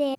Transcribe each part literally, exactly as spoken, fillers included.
it.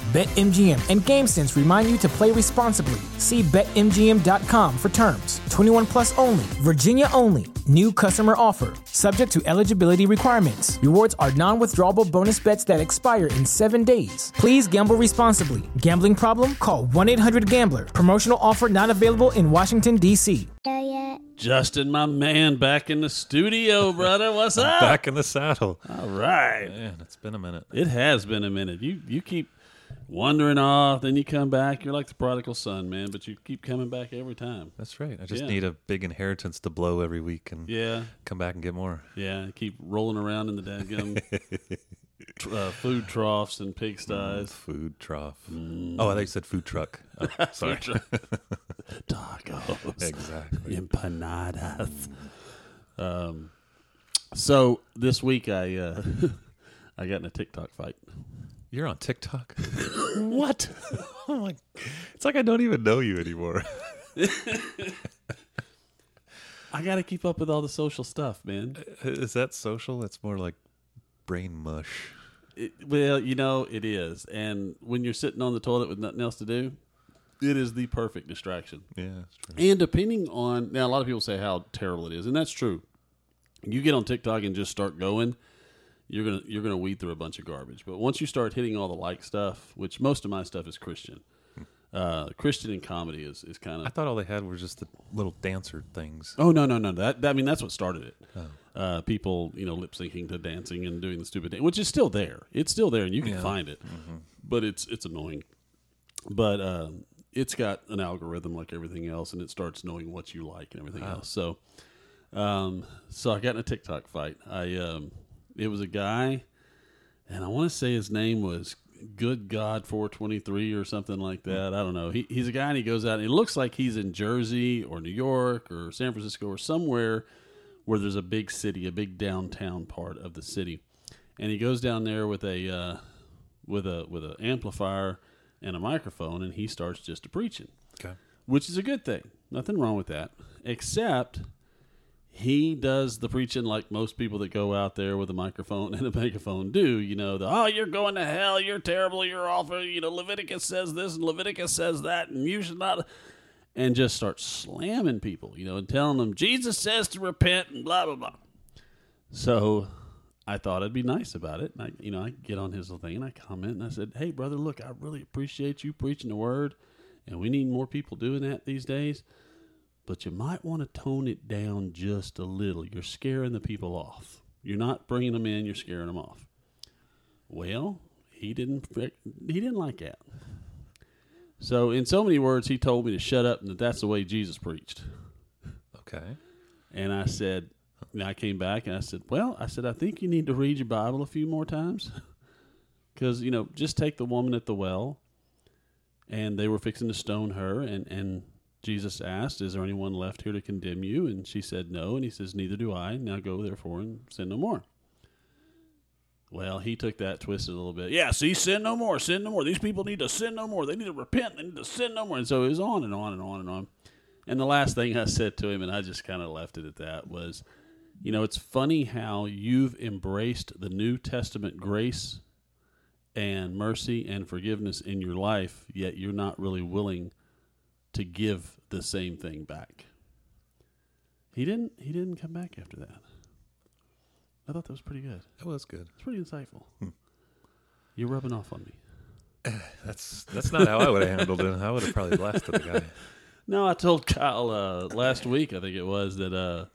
BetMGM and GameSense remind you to play responsibly. See Bet M G M dot com for terms. twenty-one plus only. Virginia only. New customer offer. Subject to eligibility requirements. Rewards are non-withdrawable bonus bets that expire in seven days. Please gamble responsibly. Gambling problem? Call one eight hundred gambler. Promotional offer not available in Washington, D C Justin, my man, back in the studio, brother. What's up? Back in the saddle. All right. Man, it's been a minute. It has been a minute. You you keep wandering off, then you come back. You're like the prodigal son, man, but you keep coming back every time. That's right. I just yeah. need a big inheritance to blow every week and yeah. come back and get more. Yeah, keep rolling around in the dadgum uh, food troughs and pigsties. Mm, food trough. Mm. Oh, I think you said food truck. Oh, sorry. Food truck. Tacos. Exactly. Empanadas. Mm. Um, so this week I uh, I got in a TikTok fight. You're on TikTok? What? Oh my! It's like I don't even know you anymore. I got to keep up with all the social stuff, man. Is that social? That's more like brain mush. It, well, you know, it is. And when you're sitting on the toilet with nothing else to do, it is the perfect distraction. Yeah, that's true. And depending on... Now, a lot of people say how terrible it is, and that's true. You get on TikTok and just start going... You're gonna you're gonna weed through a bunch of garbage, but once you start hitting all the like stuff, which most of my stuff is Christian, uh, Christian and comedy is, is kind of. I thought all they had were just the little dancer things. Oh no no no that, that I mean that's what started it. Oh. Uh, people you know lip syncing to dancing and doing the stupid dance, which is still there. It's still there, and you can yeah. find it, mm-hmm. but it's it's annoying. But uh, it's got an algorithm like everything else, and it starts knowing what you like and everything oh. else. So, um, so I got in a TikTok fight. I. Um, It was a guy, and I want to say his name was Good God four twenty-three or something like that. I don't know. He, he's a guy, and he goes out, and it looks like he's in Jersey or New York or San Francisco or somewhere where there's a big city, a big downtown part of the city. And he goes down there with a uh, with a with an amplifier and a microphone, and he starts just preaching, okay. which is a good thing. Nothing wrong with that, except... He does the preaching like most people that go out there with a microphone and a megaphone do. You know, the, oh, you're going to hell, you're terrible, you're awful, you know, Leviticus says this and Leviticus says that, and you should not... And just start slamming people, you know, and telling them, Jesus says to repent and blah, blah, blah. So I thought I'd be nice about it. And I, you know, I get on his little thing and I comment and I said, hey, brother, look, I really appreciate you preaching the word, and we need more people doing that these days. But you might want to tone it down just a little. You're scaring the people off. You're not bringing them in. You're scaring them off. Well, he didn't. He didn't like that. So, in so many words, he told me to shut up and that that's the way Jesus preached. Okay. And I said, and I came back and I said, well, I said I think you need to read your Bible a few more times, because you know, just take the woman at the well, and they were fixing to stone her, and and. Jesus asked, is there anyone left here to condemn you? And she said, no. And he says, neither do I. Now go, therefore, and sin no more. Well, he took that, twisted a little bit. Yeah, see, sin no more, sin no more. These people need to sin no more. They need to repent. They need to sin no more. And so it was on and on and on and on. And the last thing I said to him, and I just kind of left it at that, was, you know, it's funny how you've embraced the New Testament grace and mercy and forgiveness in your life, yet you're not really willing to give the same thing back. He didn't he didn't come back after that. I thought that was pretty good. It was good. It's pretty insightful. Hmm. You're rubbing off on me. That's that's not how I would have handled it. I would have probably blasted the guy. No, I told Kyle uh, last week, I think it was, that uh,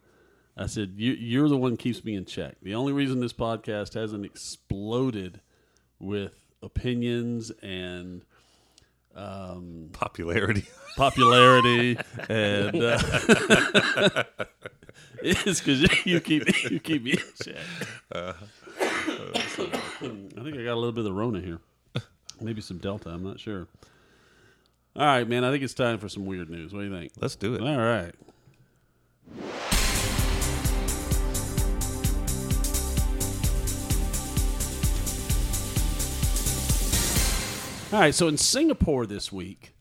I said, you, you're the one that keeps me in check. The only reason this podcast hasn't exploded with opinions and um, popularity, popularity, and uh, it's because you keep you keep me in check. Uh, uh, so. I think I got a little bit of the Rona here, maybe some Delta. I'm not sure. All right, man. I think it's time for some weird news. What do you think? Let's do it. All right. All right, so in Singapore this week,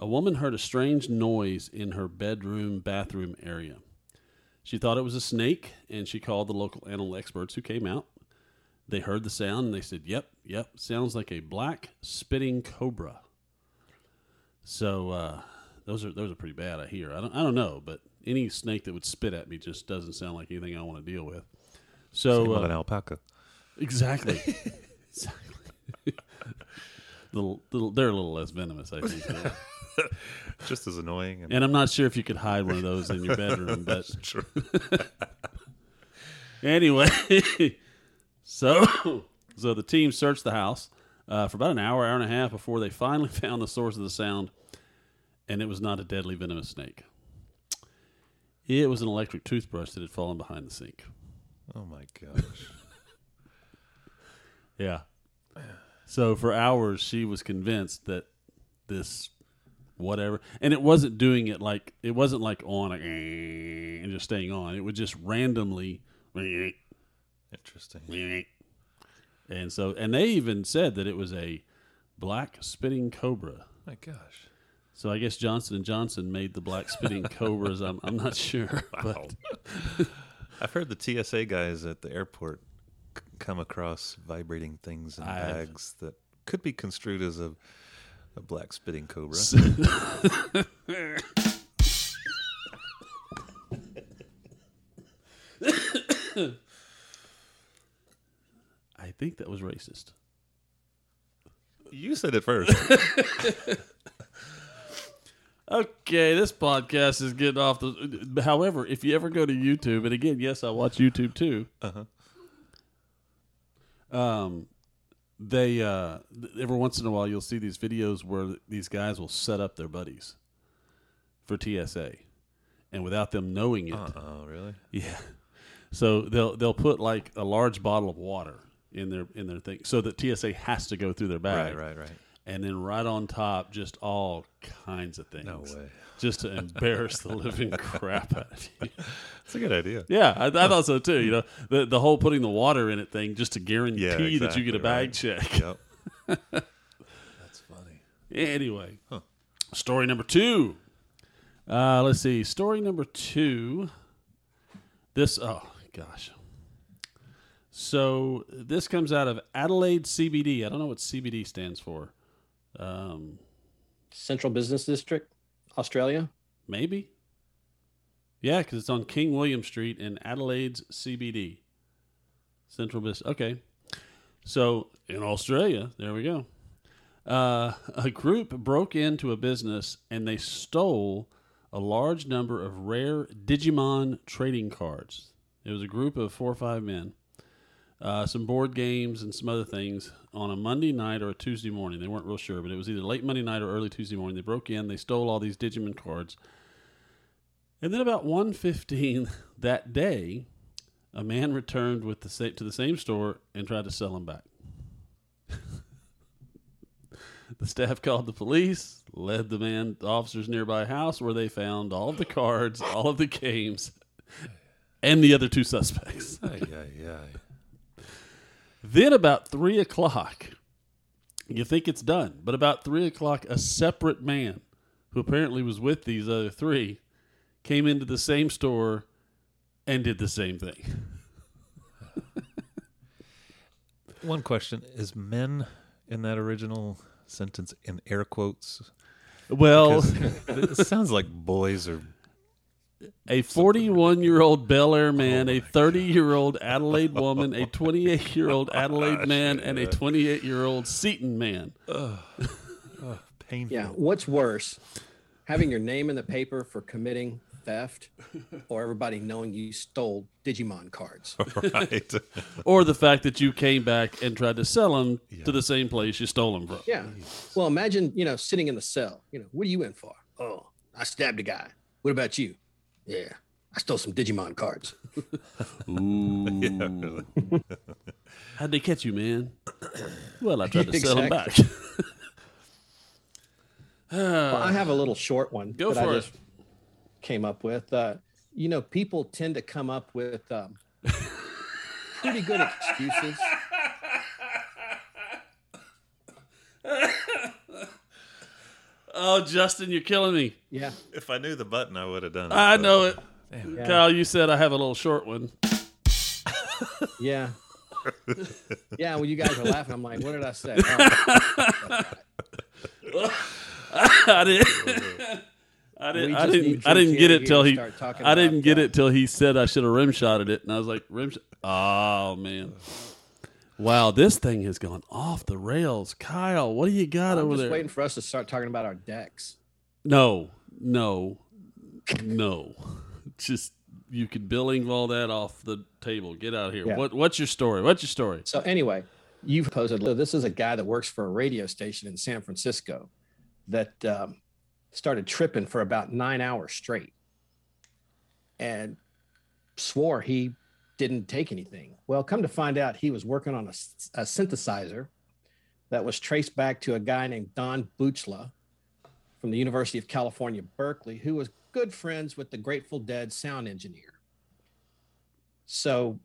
a woman heard a strange noise in her bedroom bathroom area. She thought it was a snake, and she called the local animal experts who came out. They heard the sound, and they said, yep, yep, sounds like a black spitting cobra. So uh, those are those are pretty bad, I hear. I don't I don't know, but any snake that would spit at me just doesn't sound like anything I want to deal with. So uh, an alpaca. Exactly. Exactly. Little, little, they're a little less venomous, I think. Just as annoying. And, and I'm not sure if you could hide one of those in your bedroom. But that's true. Anyway, so so the team searched the house uh, for about an hour, hour and a half before they finally found the source of the sound, and it was not a deadly venomous snake. It was an electric toothbrush that had fallen behind the sink. Oh, my gosh. Yeah. So for hours, she was convinced that this whatever, and it wasn't doing it like, it wasn't like on like, and just staying on. It would just randomly. Interesting. And so, and they even said that it was a black spitting cobra. My gosh. So I guess Johnson and Johnson made the black spitting cobras. I'm I'm not sure. Wow. But I've heard the T S A guys at the airport come across vibrating things in bags that could be construed as a, a black spitting cobra. I think that was racist. You said it first. Okay, this podcast is getting off the... However, if you ever go to YouTube, and again, yes, I watch YouTube too. Uh-huh. Um, they, uh, every once in a while you'll see these videos where these guys will set up their buddies for T S A and without them knowing it. Oh, really? Yeah. So they'll, they'll put like a large bottle of water in their, in their thing so that T S A has to go through their bag. Right, right, right. And then right on top, just all kinds of things. No way. Just to embarrass the living crap out of you. That's a good idea. Yeah, I, I thought so too. You know, the the whole putting the water in it thing just to guarantee yeah, exactly, that you get a bag right. check. Yep. That's funny. Anyway, huh. Story number two. Uh, let's see. Story number two. This, oh, gosh. So this comes out of Adelaide C B D. I don't know what C B D stands for. Um, Central Business District, Australia? Maybe. Yeah, because it's on King William Street in Adelaide's C B D. Central Business. Okay. So in Australia, there we go. Uh, a group broke into a business and they stole a large number of rare Digimon trading cards. It was a group of four or five men. Uh, some board games and some other things on a Monday night or a Tuesday morning. They weren't real sure, but it was either late Monday night or early Tuesday morning. They broke in. They stole all these Digimon cards. And then about one fifteen that day, a man returned with the sa- to the same store and tried to sell them back. The staff called the police, led the man to officers nearby a house where they found all of the cards, all of the games, and the other two suspects. Aye, aye, aye. Then about three o'clock, you think it's done, but about three o'clock, a separate man who apparently was with these other three came into the same store and did the same thing. One question, is men in that original sentence in air quotes? Well, it sounds like boys are... A forty-one-year-old Bel Air man, oh a thirty-year-old Adelaide woman, a twenty-eight-year-old Adelaide Gosh, man, yeah. and a twenty-eight-year-old Seton man. Ugh. Ugh, painful. Yeah, what's worse, having your name in the paper for committing theft or everybody knowing you stole Digimon cards. Right. Or the fact that you came back and tried to sell them yeah. to the same place you stole them from. Yeah. Jeez. Well, imagine, you know, sitting in the cell. You know, what are you in for? Oh, I stabbed a guy. What about you? Yeah, I stole some Digimon cards. Ooh. Yeah. How'd they catch you, man? Well, I tried to sell them back. Well, I have a little short one Go that for I just it. came up with. Uh, you know, people tend to come up with um, pretty good excuses. Oh, Justin, you're killing me. Yeah. If I knew the button, I would have done it. I know it. Yeah. Kyle, you said I have a little short one. Yeah. Yeah, well, you guys are laughing. I'm like, what did I say? Oh. I didn't. I didn't. I didn't, I didn't get it till he. I didn't get it till he said I should have rim shotted it, and I was like, rim. Sh- oh man! Wow, this thing has gone off the rails, Kyle. What do you got I'm over just there? Just waiting for us to start talking about our decks. No, no, no. Just you can billing all that off the table. Get out of here. Yeah. What? What's your story? What's your story? So anyway. You've posted, this is a guy that works for a radio station in San Francisco that um, started tripping for about nine hours straight and swore he didn't take anything. Well, come to find out, he was working on a, a synthesizer that was traced back to a guy named Don Buchla from the University of California, Berkeley, who was good friends with the Grateful Dead sound engineer. So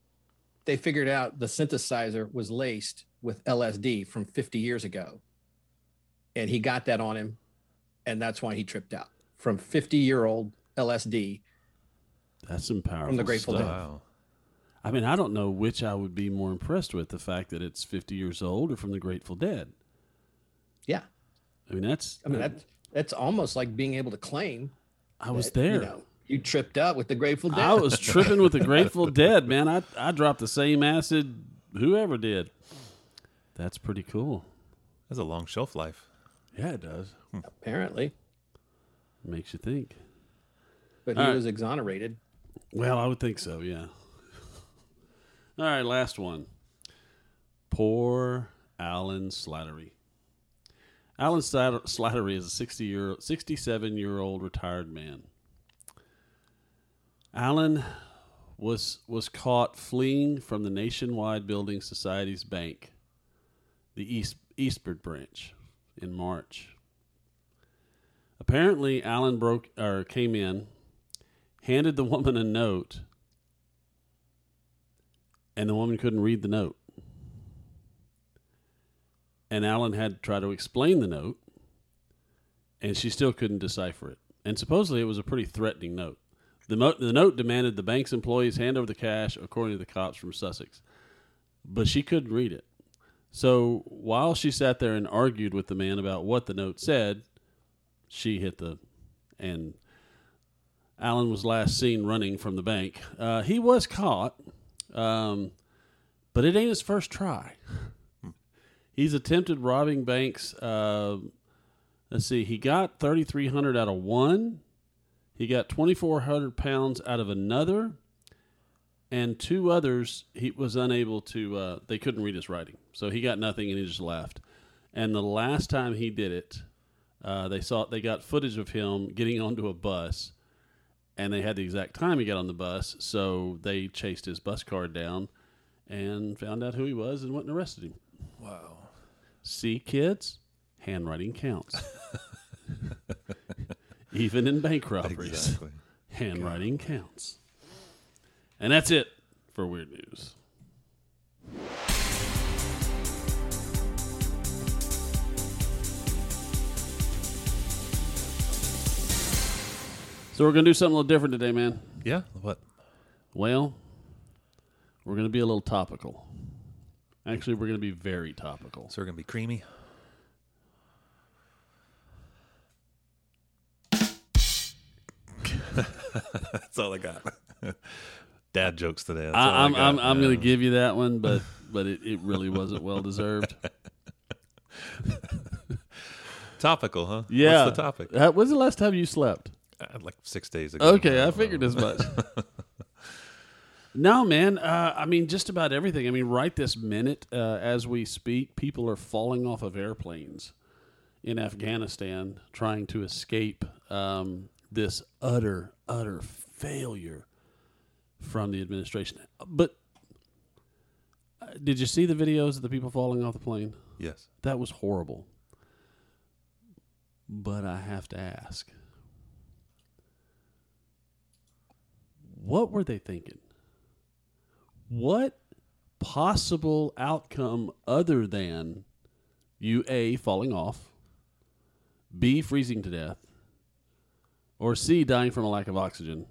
they figured out the synthesizer was laced with L S D from fifty years ago. And he got that on him. And that's why he tripped out from fifty year old L S D. That's some powerful from the Grateful Dead. I mean, I don't know which I would be more impressed with, the fact that it's fifty years old or from the Grateful Dead. Yeah. I mean, that's, I mean, that's, that's almost like being able to claim I was that, there. You know, you tripped out with the Grateful Dead. I was tripping with the Grateful Dead, man. I, I dropped the same acid whoever did. That's pretty cool. That's a long shelf life. Yeah, it does. Apparently. Makes you think. But he All was right. exonerated. Well, I would think so, yeah. All right, last one. Poor Alan Slattery. Alan Slattery is a sixty-year, sixty-seven-year-old retired man. Alan was was caught fleeing from the Nationwide Building Society's bank, the East, Eastford branch, in March. Apparently, Alan broke or came in, handed the woman a note, and the woman couldn't read the note. And Alan had to try to explain the note, and she still couldn't decipher it. And supposedly, it was a pretty threatening note. The, mo- the note demanded the bank's employees hand over the cash, according to the cops from Sussex. But she couldn't read it. So while she sat there and argued with the man about what the note said, she hit the... And Alan was last seen running from the bank. Uh, he was caught, um, but it ain't his first try. He's attempted robbing banks. Uh, let's see, he got thirty-three hundred dollars out of one. He got twenty-four hundred pounds out of another, and two others he was unable to, uh, they couldn't read his writing. So he got nothing and he just left. And the last time he did it, uh, they saw they got footage of him getting onto a bus, and they had the exact time he got on the bus, so they chased his bus card down and found out who he was and went and arrested him. Wow. See, kids, handwriting counts. Even in bank robberies, exactly. handwriting God. counts. And that's it for Weird News. So we're going to do something a little different today, man. Yeah? What? Well, we're going to be a little topical. Actually, we're going to be very topical. So we're going to be creamy? That's all I got. Dad jokes today. That's I, all I'm I got, I'm, I'm going to give you that one, but but it, it really wasn't well deserved. Topical, huh? Yeah. What's the topic? When's the last time you slept? Uh, like six days ago. Okay, I figured as much. No, man. Uh, I mean, just about everything. I mean, right this minute, uh, as we speak, people are falling off of airplanes in Afghanistan trying to escape um, this utter, utter failure from the administration. But uh, did you see the videos of the people falling off the plane? Yes. That was horrible. But I have to ask, what were they thinking? What possible outcome other than you, A, falling off, B, freezing to death, or C, dying from a lack of oxygen?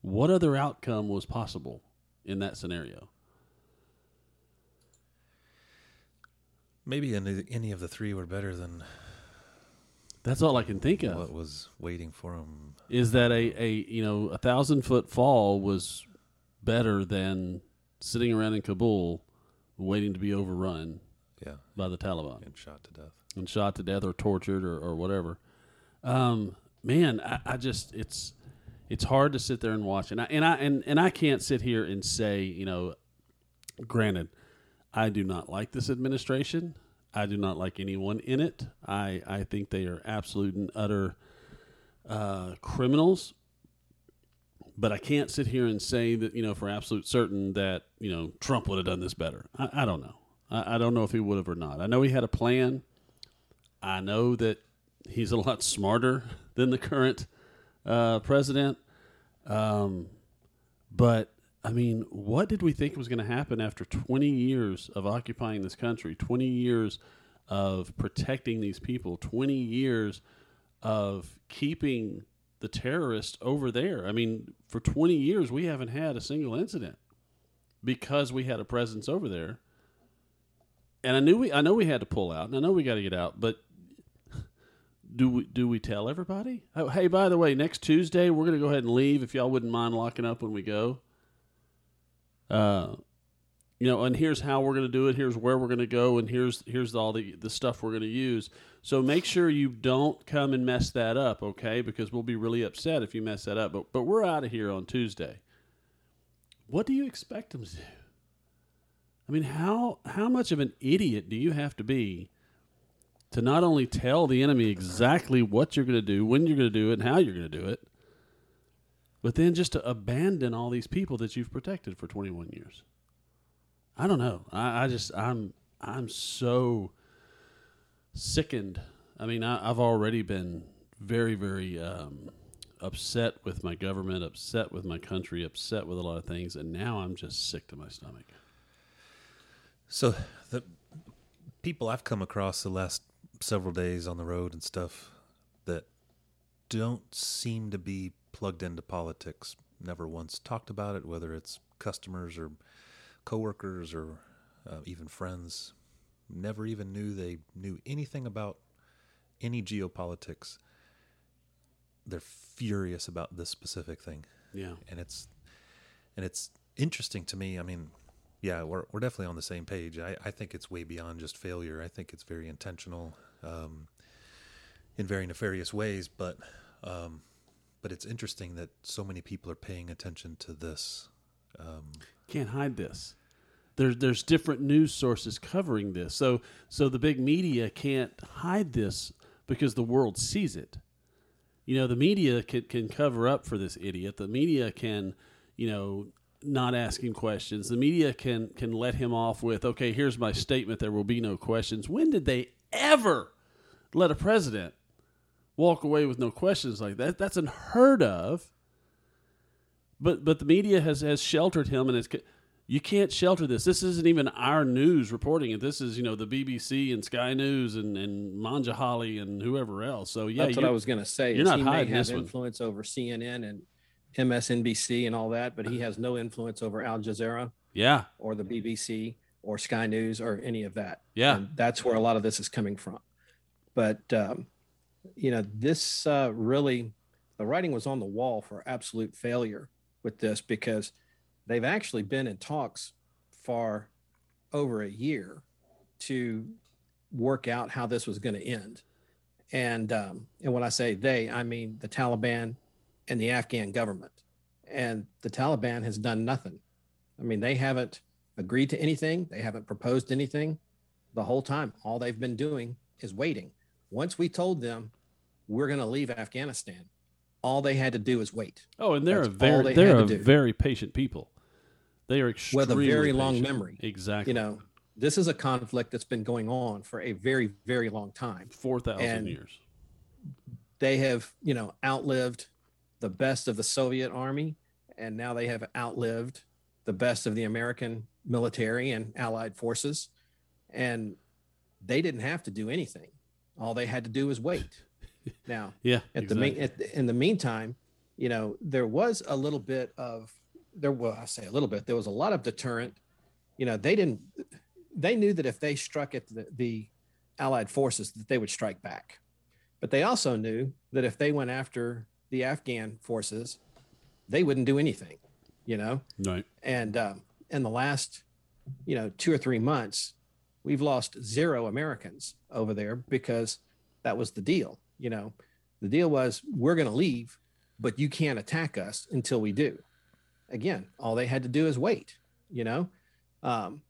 What other outcome was possible in that scenario? Maybe any, any of the three were better than... That's all I can think of. What was waiting for him? Is that a, a you know, a thousand-foot fall was better than sitting around in Kabul waiting to be overrun yeah. by the Taliban. And shot to death. And shot to death or tortured or, or whatever. Um, man, I, I just, it's it's hard to sit there and watch. And I, and, I, and, and I can't sit here and say, you know, granted, I do not like this administration. I do not like anyone in it. I, I think they are absolute and utter uh, criminals. But I can't sit here and say that, you know, for absolute certain that, you know, Trump would have done this better. I, I don't know. I, I don't know if he would have or not. I know he had a plan. I know that he's a lot smarter than the current uh, president. Um, but... I mean, what did we think was going to happen after twenty years of occupying this country, twenty years of protecting these people, twenty years of keeping the terrorists over there? I mean, for twenty years, we haven't had a single incident because we had a presence over there. And I knew we, I know we had to pull out, and I know we got to get out, but do we, do we tell everybody? Oh, hey, by the way, next Tuesday, we're going to go ahead and leave if y'all wouldn't mind locking up when we go. Uh, you know, and here's how we're going to do it. Here's where we're going to go. And here's, here's all the, the stuff we're going to use. So make sure you don't come and mess that up. Okay. Because we'll be really upset if you mess that up, but, but we're out of here on Tuesday. What do you expect them to do? I mean, how, how much of an idiot do you have to be to not only tell the enemy exactly what you're going to do, when you're going to do it, and how you're going to do it, but then just to abandon all these people that you've protected for twenty-one years. I don't know. I, I just, I'm, I'm so sickened. I mean, I, I've already been very, very um, upset with my government, upset with my country, upset with a lot of things. And now I'm just sick to my stomach. So the people I've come across the last several days on the road and stuff that don't seem to be plugged into politics, never once talked about it, whether it's customers or coworkers or uh, even friends, never even knew they knew anything about any geopolitics. They're furious about this specific thing. Yeah. And it's, and it's interesting to me. I mean, yeah, we're, we're definitely on the same page. I, I think it's way beyond just failure. I think it's very intentional, um, in very nefarious ways, but, um, But it's interesting that so many people are paying attention to this. Um, Can't hide this. There's there's different news sources covering this, so so the big media can't hide this because the world sees it. You know, the media can can cover up for this idiot. The media can, you know, not ask him questions. The media can can let him off with, okay, here's my statement. There will be no questions. When did they ever let a president walk away with no questions like that? That's unheard of. But but the media has, has sheltered him, and it's, you can't shelter this. This isn't even our news reporting it. This is, you know, the B B C and Sky News and, and Manjahali and whoever else. So, yeah. That's what I was going to say. You're not hiding this one. He may have influence over C N N and M S N B C and all that, but he has no influence over Al Jazeera. Yeah. Or the B B C or Sky News or any of that. Yeah. And that's where a lot of this is coming from. But... um you know, this uh, really, the writing was on the wall for absolute failure with this, because they've actually been in talks for over a year to work out how this was going to end. And um, and when I say they, I mean the Taliban and the Afghan government. And the Taliban has done nothing. I mean, they haven't agreed to anything. They haven't proposed anything the whole time. All they've been doing is waiting. Once we told them we're going to leave Afghanistan, all they had to do is wait. Oh, and they're That's a very, they they're a very patient people. They are extremely patient. With a very patient. long memory. Exactly. You know, this is a conflict that's been going on for a very, very long time. four thousand years. They have, you know, outlived the best of the Soviet army, and now they have outlived the best of the American military and allied forces. And they didn't have to do anything. All they had to do was wait. Now, yeah, at exactly. the, at, in the meantime, you know, there was a little bit of, there was, I say a little bit, there was a lot of deterrent. You know, they didn't, they knew that if they struck at the, the allied forces that they would strike back. But they also knew that if they went after the Afghan forces, they wouldn't do anything, you know? Right. And um, in the last, you know, two or three months, we've lost zero Americans over there because that was the deal. You know, the deal was we're going to leave, but you can't attack us until we do. Again, all they had to do is wait, you know? Um,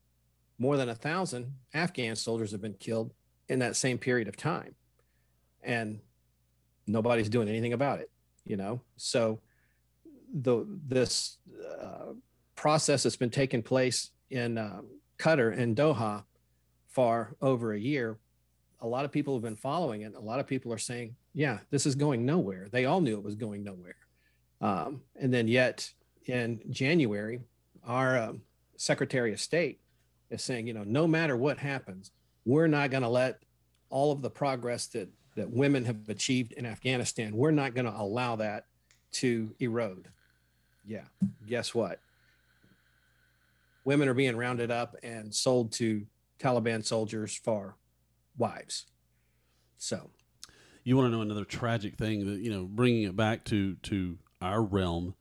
more than a thousand Afghan soldiers have been killed in that same period of time. And nobody's doing anything about it, you know? So the this uh, process that's been taking place in uh, Qatar and Doha for over a year, a lot of people have been following it. A lot of people are saying, yeah, this is going nowhere. They all knew it was going nowhere. Um, and then yet in January, our um, Secretary of State is saying, you know, no matter what happens, we're not going to let all of the progress that that women have achieved in Afghanistan, we're not going to allow that to erode. Yeah, guess what? Women are being rounded up and sold to Taliban soldiers for wives. So you want to know another tragic thing that, you know, bringing it back to, to our realm,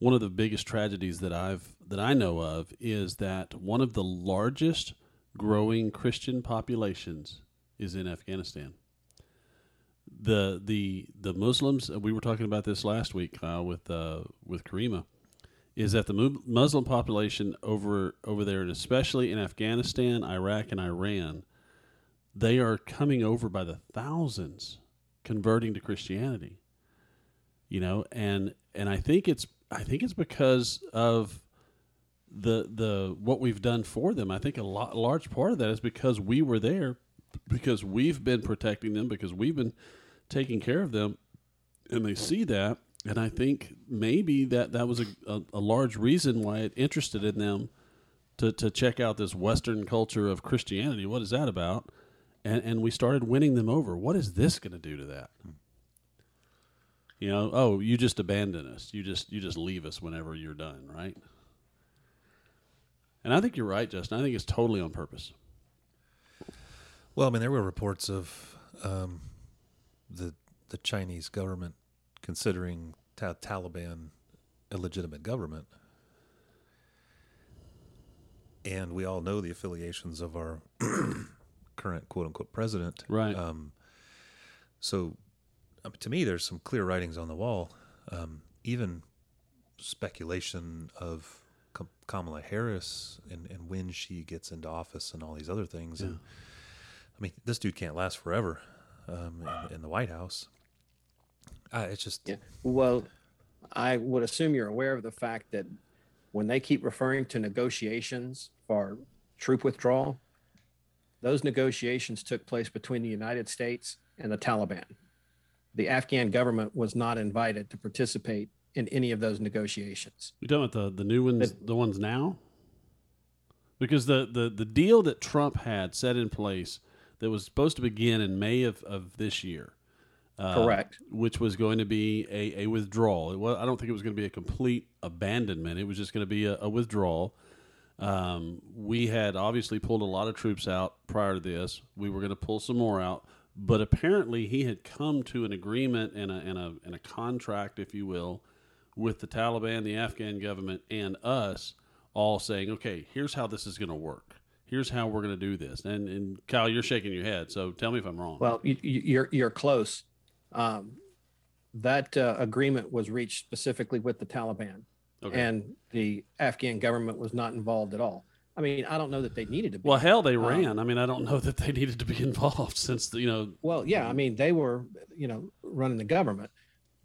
one of the biggest tragedies that I've, that I know of is that one of the largest growing Christian populations is in Afghanistan. The the the Muslims, we were talking about this last week uh, with uh, with Karima, is that the Muslim population over over there, and especially in Afghanistan, Iraq, and Iran, they are coming over by the thousands, converting to Christianity. You know, and and I think it's I think it's because of the the what we've done for them. I think a lot, large part of that is because we were there, because we've been protecting them, because we've been taking care of them, and they see that. And I think maybe that, that was a, a, a large reason why it interested in them to, to check out this Western culture of Christianity. What is that about? And, and we started winning them over. What is this going to do to that? You know, oh, you just abandon us. You just, you just leave us whenever you're done. Right. And I think you're right, Justin. I think it's totally on purpose. Well, I mean, there were reports of um, the the Chinese government considering ta- Taliban a legitimate government, and we all know the affiliations of our current "quote unquote" president. Right. Um, so, um, to me, there's some clear writings on the wall. Um, even speculation of K- Kamala Harris and, and when she gets into office and all these other things. Yeah. And, I mean, this dude can't last forever um, in, in the White House. Uh, it's just... Yeah. Well, I would assume you're aware of the fact that when they keep referring to negotiations for troop withdrawal, those negotiations took place between the United States and the Taliban. The Afghan government was not invited to participate in any of those negotiations. You're talking about the, the new ones, but, the ones now? Because the, the, the deal that Trump had set in place that was supposed to begin in May of, of this year. Uh, Correct. Which was going to be a, a withdrawal. It was, I don't think it was going to be a complete abandonment. It was just going to be a, a withdrawal. Um, we had obviously pulled a lot of troops out prior to this. We were going to pull some more out. But apparently he had come to an agreement and a, and a, and a contract, if you will, with the Taliban, the Afghan government, and us all saying, okay, here's how this is going to work. Here's how we're going to do this. And, and Kyle, you're shaking your head, so tell me if I'm wrong. Well, you, you're you're close. Um, that uh, agreement was reached specifically with the Taliban, okay. and the Afghan government was not involved at all. I mean, I don't know that they needed to be. Well, hell, they ran. Um, I mean, I don't know that they needed to be involved since, the, you know. Well, yeah, I mean, they were, you know, running the government.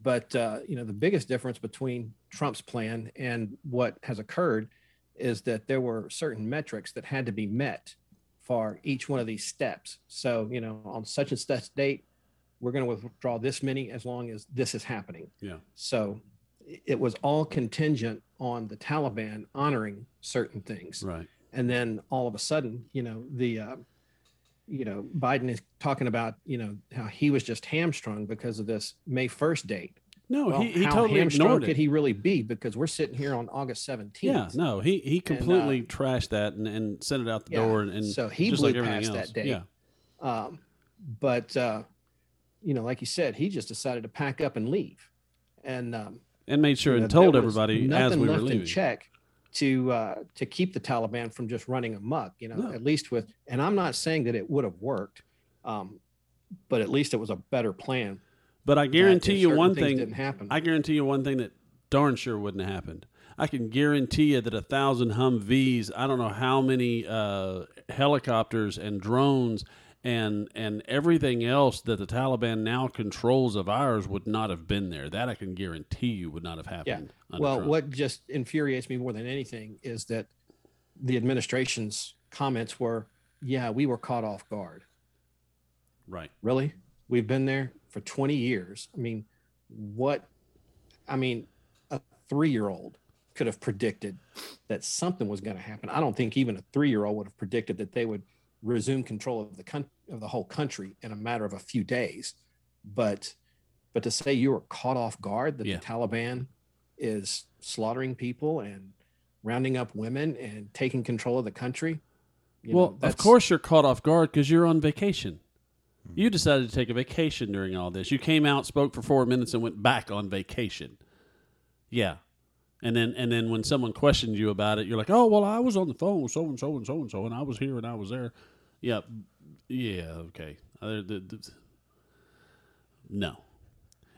But, uh, you know, the biggest difference between Trump's plan and what has occurred is that there were certain metrics that had to be met for each one of these steps. So, you know, on such and such date, we're going to withdraw this many as long as this is happening. Yeah. So it was all contingent on the Taliban honoring certain things. Right. And then all of a sudden, you know, the, uh, you know, Biden is talking about, you know, how he was just hamstrung because of this May first date. No, well, he, he totally ignored it. Could he really be? Because we're sitting here on August seventeenth. Yeah, no, he, he completely and, uh, trashed that and, and sent it out the yeah, door. And, and so he just blew like past else. that date. Yeah. Um, but, uh, you know, like you said, he just decided to pack up and leave. And um, and made sure you know, and told everybody as we were leaving. In check to uh, to keep the Taliban from just running amok, you know, no. at least with, and I'm not saying that it would have worked, um, but at least it was a better plan. But I guarantee you one thing, didn't happen. I guarantee you one thing that darn sure wouldn't have happened. I can guarantee you that a thousand Humvees, I don't know how many uh, helicopters and drones and and everything else that the Taliban now controls of ours would not have been there. That I can guarantee you would not have happened. Yeah. Well, Trump. What just infuriates me more than anything is that the administration's comments were, yeah, we were caught off guard. Right. Really? We've been there for twenty years. I mean, what, I mean, a three-year-old could have predicted that something was going to happen. I don't think even a three-year-old would have predicted that they would resume control of the con- of the whole country in a matter of a few days. But, but to say you were caught off guard, that yeah. the Taliban is slaughtering people and rounding up women and taking control of the country. You well, know, of course you're caught off guard because you're on vacation. You decided to take a vacation during all this. You came out, spoke for four minutes, and went back on vacation. Yeah. And then and then when someone questioned you about it, you're like, oh, well, I was on the phone with so-and-so and so-and-so, and I was here and I was there. Yeah. Yeah, okay. Uh, the, the, no.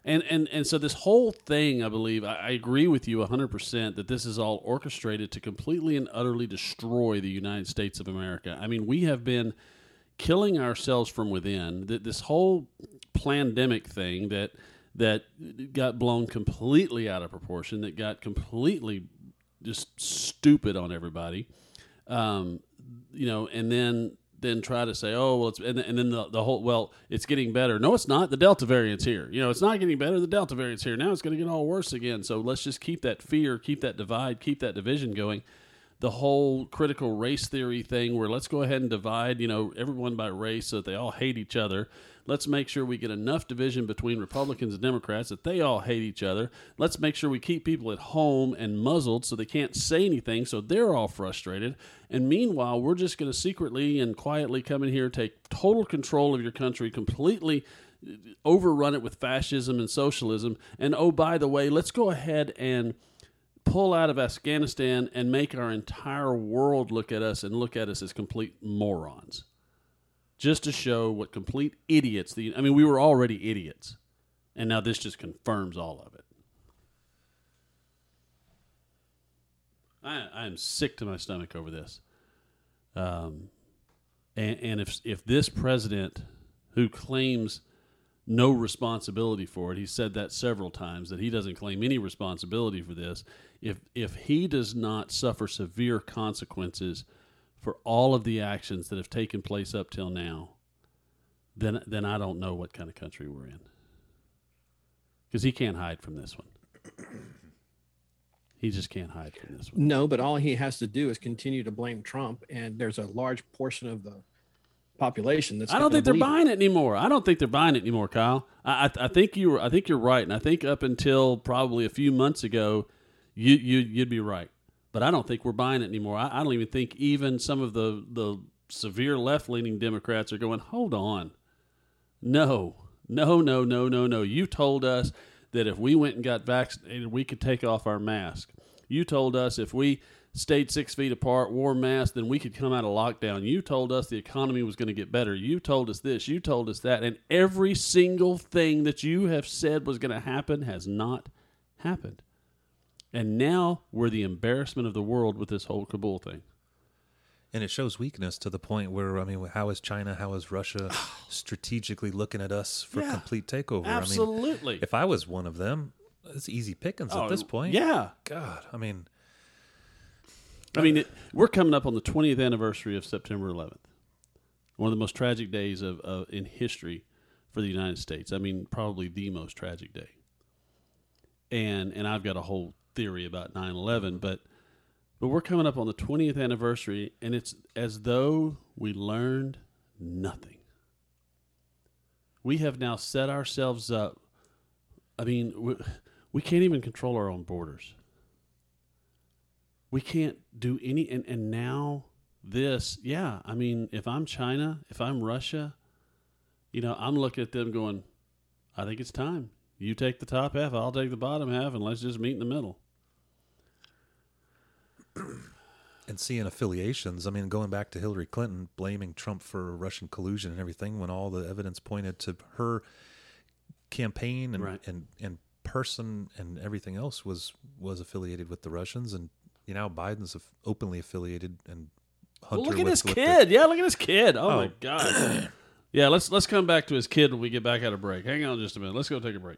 And, and, and so this whole thing, I believe, I, I agree with you one hundred percent that this is all orchestrated to completely and utterly destroy the United States of America. I mean, we have been killing ourselves from within. This whole pandemic thing that that got blown completely out of proportion, that got completely just stupid on everybody, um, you know, and then then try to say, oh, well, it's, and, and then the, the whole, well, it's getting better. No, it's not. The Delta variant's here. You know, it's not getting better. The Delta variant's here. Now it's going to get all worse again. So let's just keep that fear, keep that divide, keep that division going. The whole critical race theory thing where let's go ahead and divide, you know, everyone by race so that they all hate each other. Let's make sure we get enough division between Republicans and Democrats that they all hate each other. Let's make sure we keep people at home and muzzled so they can't say anything so they're all frustrated. And meanwhile, we're just going to secretly and quietly come in here, take total control of your country, completely overrun it with fascism and socialism. And oh, by the way, let's go ahead and pull out of Afghanistan and make our entire world look at us and look at us as complete morons, just to show what complete idiots. The I mean, we were already idiots, and now this just confirms all of it. I I'm sick to my stomach over this. Um, and, and if if this president who claims no responsibility for it, he said that several times, that he doesn't claim any responsibility for this, if if he does not suffer severe consequences for all of the actions that have taken place up till now, then then I don't know what kind of country we're in. Because he can't hide from this one. He just can't hide from this one. No, but all he has to do is continue to blame Trump, and there's a large portion of the population that's I don't think they're buying it. it anymore. I don't think they're buying it anymore, Kyle. I, I I think you were I think you're right. And I think up until probably a few months ago, you you you'd be right. But I don't think we're buying it anymore. I, I don't even think even some of the, the severe left leaning Democrats are going, hold on. No, no, no, no, no, no. You told us that if we went and got vaccinated, we could take off our mask. You told us if we stayed six feet apart, wore masks, then we could come out of lockdown. You told us the economy was going to get better. You told us this. You told us that. And every single thing that you have said was going to happen has not happened. And now we're the embarrassment of the world with this whole Kabul thing. And it shows weakness to the point where, I mean, how is China, how is Russia strategically looking at us for yeah, complete takeover? Absolutely. I mean, if I was one of them, it's easy pickings oh, at this point. Yeah. God, I mean... I mean, it, we're coming up on the twentieth anniversary of September eleventh, one of the most tragic days of uh, in history for the United States. I mean, probably the most tragic day. And and I've got a whole theory about nine eleven, but but we're coming up on the twentieth anniversary, and it's as though we learned nothing. We have now set ourselves up. I mean, we, we can't even control our own borders. We can't do any, and, and now this, yeah, I mean, if I'm China, if I'm Russia, you know, I'm looking at them going, I think it's time. You take the top half, I'll take the bottom half, and let's just meet in the middle. And seeing affiliations, I mean, going back to Hillary Clinton, blaming Trump for Russian collusion and everything, when all the evidence pointed to her campaign and right. and, and person and everything else was, was affiliated with the Russians, and you know, Biden's openly affiliated, and Hunter. Well, look at with, his with kid. The... Yeah, look at his kid. Oh, oh. my God. Yeah, let's let's come back to his kid when we get back out of break. Hang on just a minute. Let's go take a break.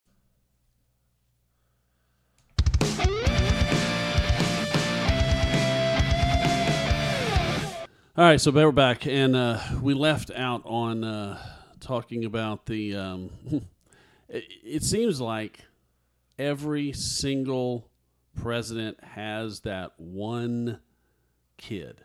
All right, so we're back, and uh, we left out on uh, talking about the, um, it, it seems like every single president has that one kid.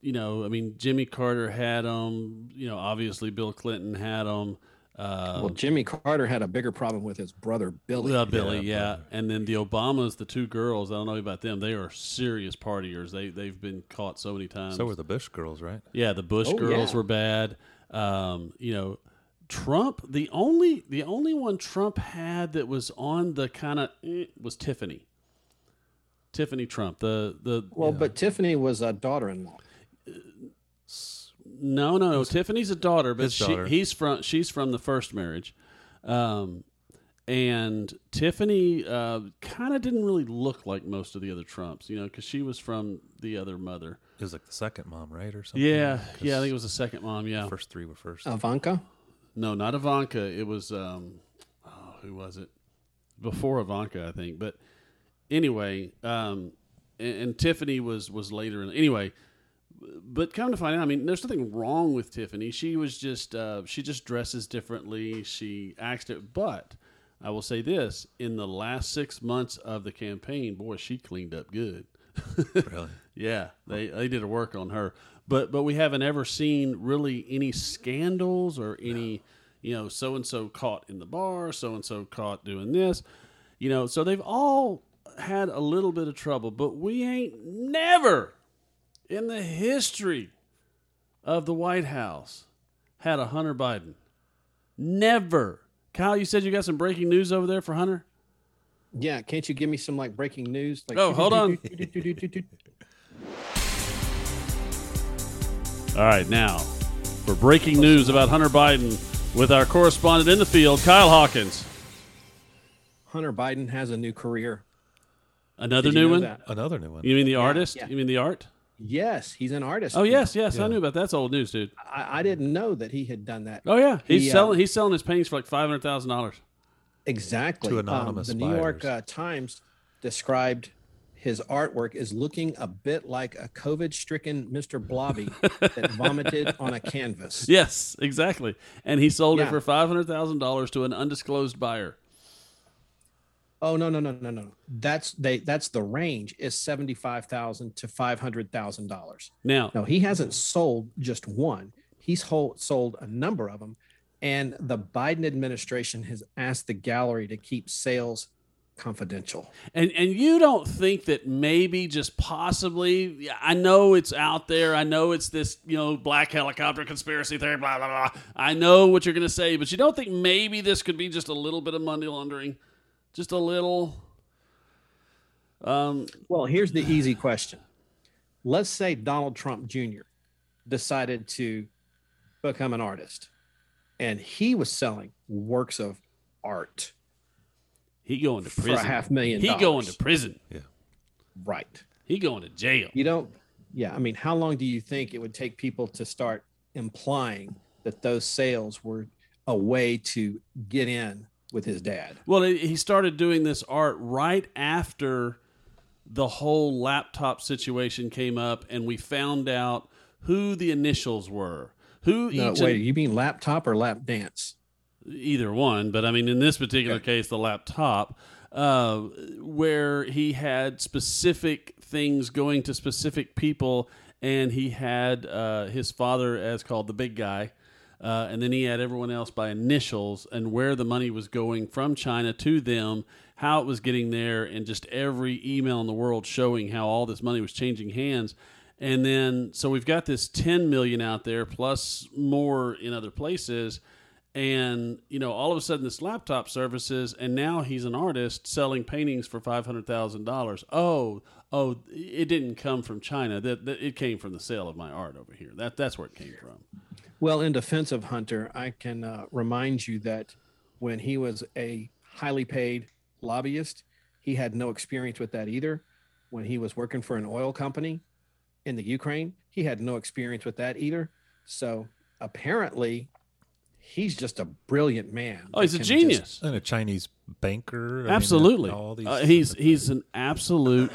You know, I mean, Jimmy Carter had him, you know, obviously Bill Clinton had him. Um, well, Jimmy Carter had a bigger problem with his brother, Billy. Uh, Billy, yeah. yeah. And then the Obamas, the two girls, I don't know about them. They are serious partiers. They, they've been caught so many times. So were the Bush girls, right? Yeah, the Bush oh, girls yeah. were bad. Um, you know, Trump, the only the only one Trump had that was on the kind of, eh, was Tiffany. Tiffany Trump. the the. Well, you know. But Tiffany was a daughter-in-law. Uh, No, no, no. Tiffany's a daughter, but she, daughter. he's from. She's from the first marriage, um, and Tiffany uh, kind of didn't really look like most of the other Trumps, you know, because she was from the other mother. It was like the second mom, right, or something? Yeah, yeah. I think it was the second mom. Yeah, the first three were first. Ivanka? No, not Ivanka. It was um, oh, who was it? Before Ivanka, I think. But anyway, um, and, and Tiffany was was later in. Anyway. But come to find out, I mean, there's nothing wrong with Tiffany. She was just, uh, she just dresses differently. She acts it. But I will say this, in the last six months of the campaign, boy, she cleaned up good. Really? Yeah. They they did a work on her. But but we haven't ever seen really any scandals or any, no. you know, so-and-so caught in the bar, so-and-so caught doing this. You know, so they've all had a little bit of trouble. But we ain't never... in the history of the White House had a Hunter Biden. Never. Kyle, you said you got some breaking news over there for Hunter? Yeah, can't you give me some like breaking news? Like, oh, hold on. All right, now for breaking news about Hunter Biden with our correspondent in the field, Kyle Hawkins. Hunter Biden has a new career. Another new one? That? Another new one. You mean the yeah, artist? Yeah. You mean the art? Yes, he's an artist. Oh, yes, yes. Yeah. I knew about that. That's old news, dude. I, I didn't know that he had done that. Oh, yeah. He's, he, selling, uh, he's selling his paintings for like five hundred thousand dollars. Exactly. To anonymous um, The New York uh, Times described his artwork as looking a bit like a COVID-stricken Mister Blobby that vomited on a canvas. Yes, exactly. And he sold yeah. it for five hundred thousand dollars to an undisclosed buyer. Oh no no no no no! That's they. That's the range is seventy-five thousand to five hundred thousand dollars. Now, no, he hasn't sold just one. He's whole, sold a number of them, and the Biden administration has asked the gallery to keep sales confidential. And and you don't think that maybe just possibly? I know it's out there. I know it's this you know black helicopter conspiracy theory. Blah blah blah. I know what you're going to say, but you don't think maybe this could be just a little bit of money laundering? Just a little. Um, well, here's the easy question. Let's say Donald Trump Junior decided to become an artist, and he was selling works of art. He going to prison for a half million dollars. He going to prison. Yeah, right. He going to jail. You don't. Yeah, I mean, how long do you think it would take people to start implying that those sales were a way to get in with his dad? Well, he started doing this art right after the whole laptop situation came up, and we found out who the initials were. Who? No, each wait, an- you mean laptop or lap dance? Either one, but I mean, in this particular okay. case, the laptop, uh, where he had specific things going to specific people, and he had uh, his father as called the big guy. Uh, and then he had everyone else by initials and where the money was going from China to them, how it was getting there, and just every email in the world showing how all this money was changing hands. And then, so we've got this ten million out there plus more in other places. And, you know, all of a sudden this laptop services, and now he's an artist selling paintings for five hundred thousand dollars. Oh, oh, it didn't come from China. That, that it came from the sale of my art over here. That That's where it came from. Well, in defense of Hunter, I can uh, remind you that when he was a highly paid lobbyist, he had no experience with that either. When he was working for an oil company in the Ukraine, he had no experience with that either. So apparently, he's just a brilliant man. Oh, he's a genius. Just... And a Chinese banker. I Absolutely. Mean, all these uh, he's he's an absolute...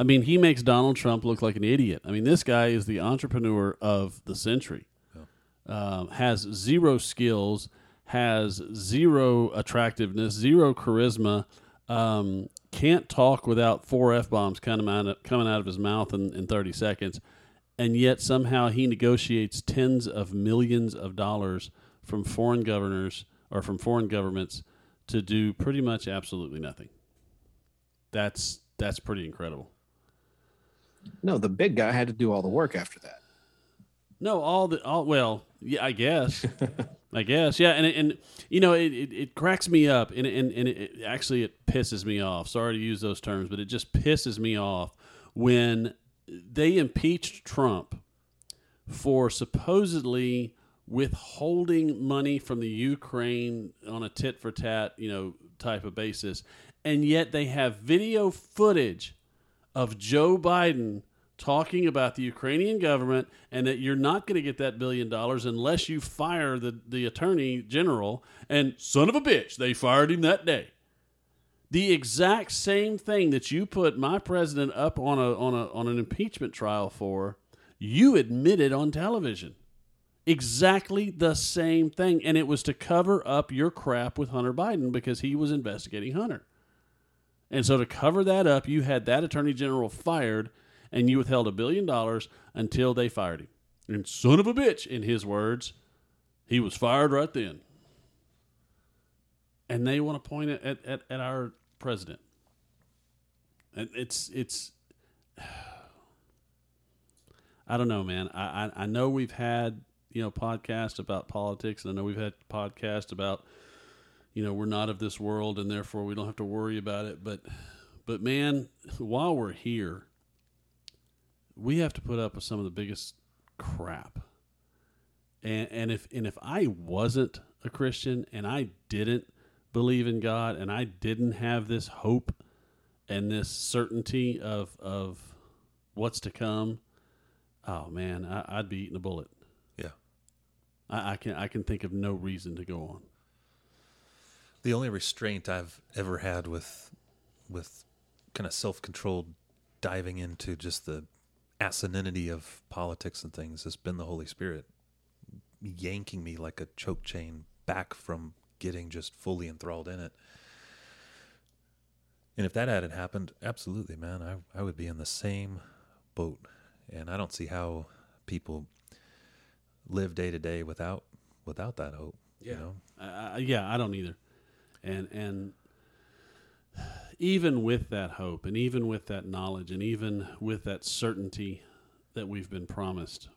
I mean, he makes Donald Trump look like an idiot. I mean, this guy is the entrepreneur of the century. Um, has zero skills, has zero attractiveness, zero charisma, um, can't talk without four F-bombs coming out of, coming out of his mouth in, in thirty seconds, and yet somehow he negotiates tens of millions of dollars from foreign governors or from foreign governments to do pretty much absolutely nothing. That's that's pretty incredible. No, the big guy had to do all the work after that. No, all the all well, yeah, I guess, I guess, yeah, and and you know it, it, it cracks me up, and and and it, actually it pisses me off. Sorry to use those terms, but it just pisses me off when they impeached Trump for supposedly withholding money from the Ukraine on a tit for tat, you know, type of basis, and yet they have video footage of Joe Biden talking about the Ukrainian government and that you're not going to get that billion dollars unless you fire the, the attorney general. And son of a bitch, they fired him that day. The exact same thing that you put my president up on a on a on an impeachment trial for, you admitted on television. Exactly the same thing. And it was to cover up your crap with Hunter Biden because he was investigating Hunter. And so to cover that up, you had that attorney general fired, and you withheld a billion dollars until they fired him. And son of a bitch, in his words, he was fired right then. And they want to point at, at, at our president. And it's, it's, I don't know, man. I, I, I know we've had, you know, podcasts about politics, and I know we've had podcasts about, you know, we're not of this world and therefore we don't have to worry about it. But, but man, while we're here, we have to put up with some of the biggest crap And, and if and if I wasn't a Christian and I didn't believe in God and I didn't have this hope and this certainty of of what's to come, oh man, I, I'd be eating a bullet. Yeah, I, I can I can think of no reason to go on. The only restraint I've ever had with with kind of self-controlled diving into just the asininity of politics and things has been the Holy Spirit yanking me like a choke chain back from getting just fully enthralled in it. And if that hadn't happened, absolutely, man, I, I would be in the same boat. And I don't see how people live day to day without without that hope. Yeah, you know? uh, yeah, I don't either. And and even with that hope, and even with that knowledge, and even with that certainty that we've been promised,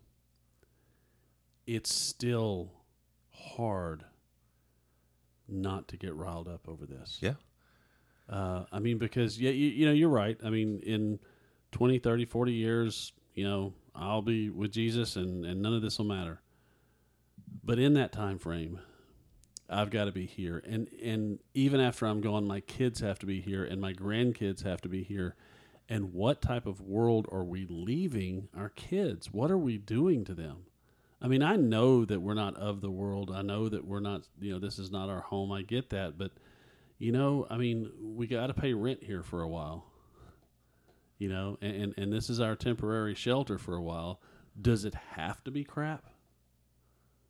it's still hard not to get riled up over this. Yeah. Uh, I mean, because, yeah, you, you know, you're right. I mean, in twenty, thirty, forty years, you know, I'll be with Jesus and, and none of this will matter. But in that time frame, I've got to be here. And, and even after I'm gone, my kids have to be here and my grandkids have to be here. And what type of world are we leaving our kids? What are we doing to them? I mean, I know that we're not of the world. I know that we're not, you know, this is not our home. I get that. But, you know, I mean, we got to pay rent here for a while, you know, and, and, and this is our temporary shelter for a while. Does it have to be crap?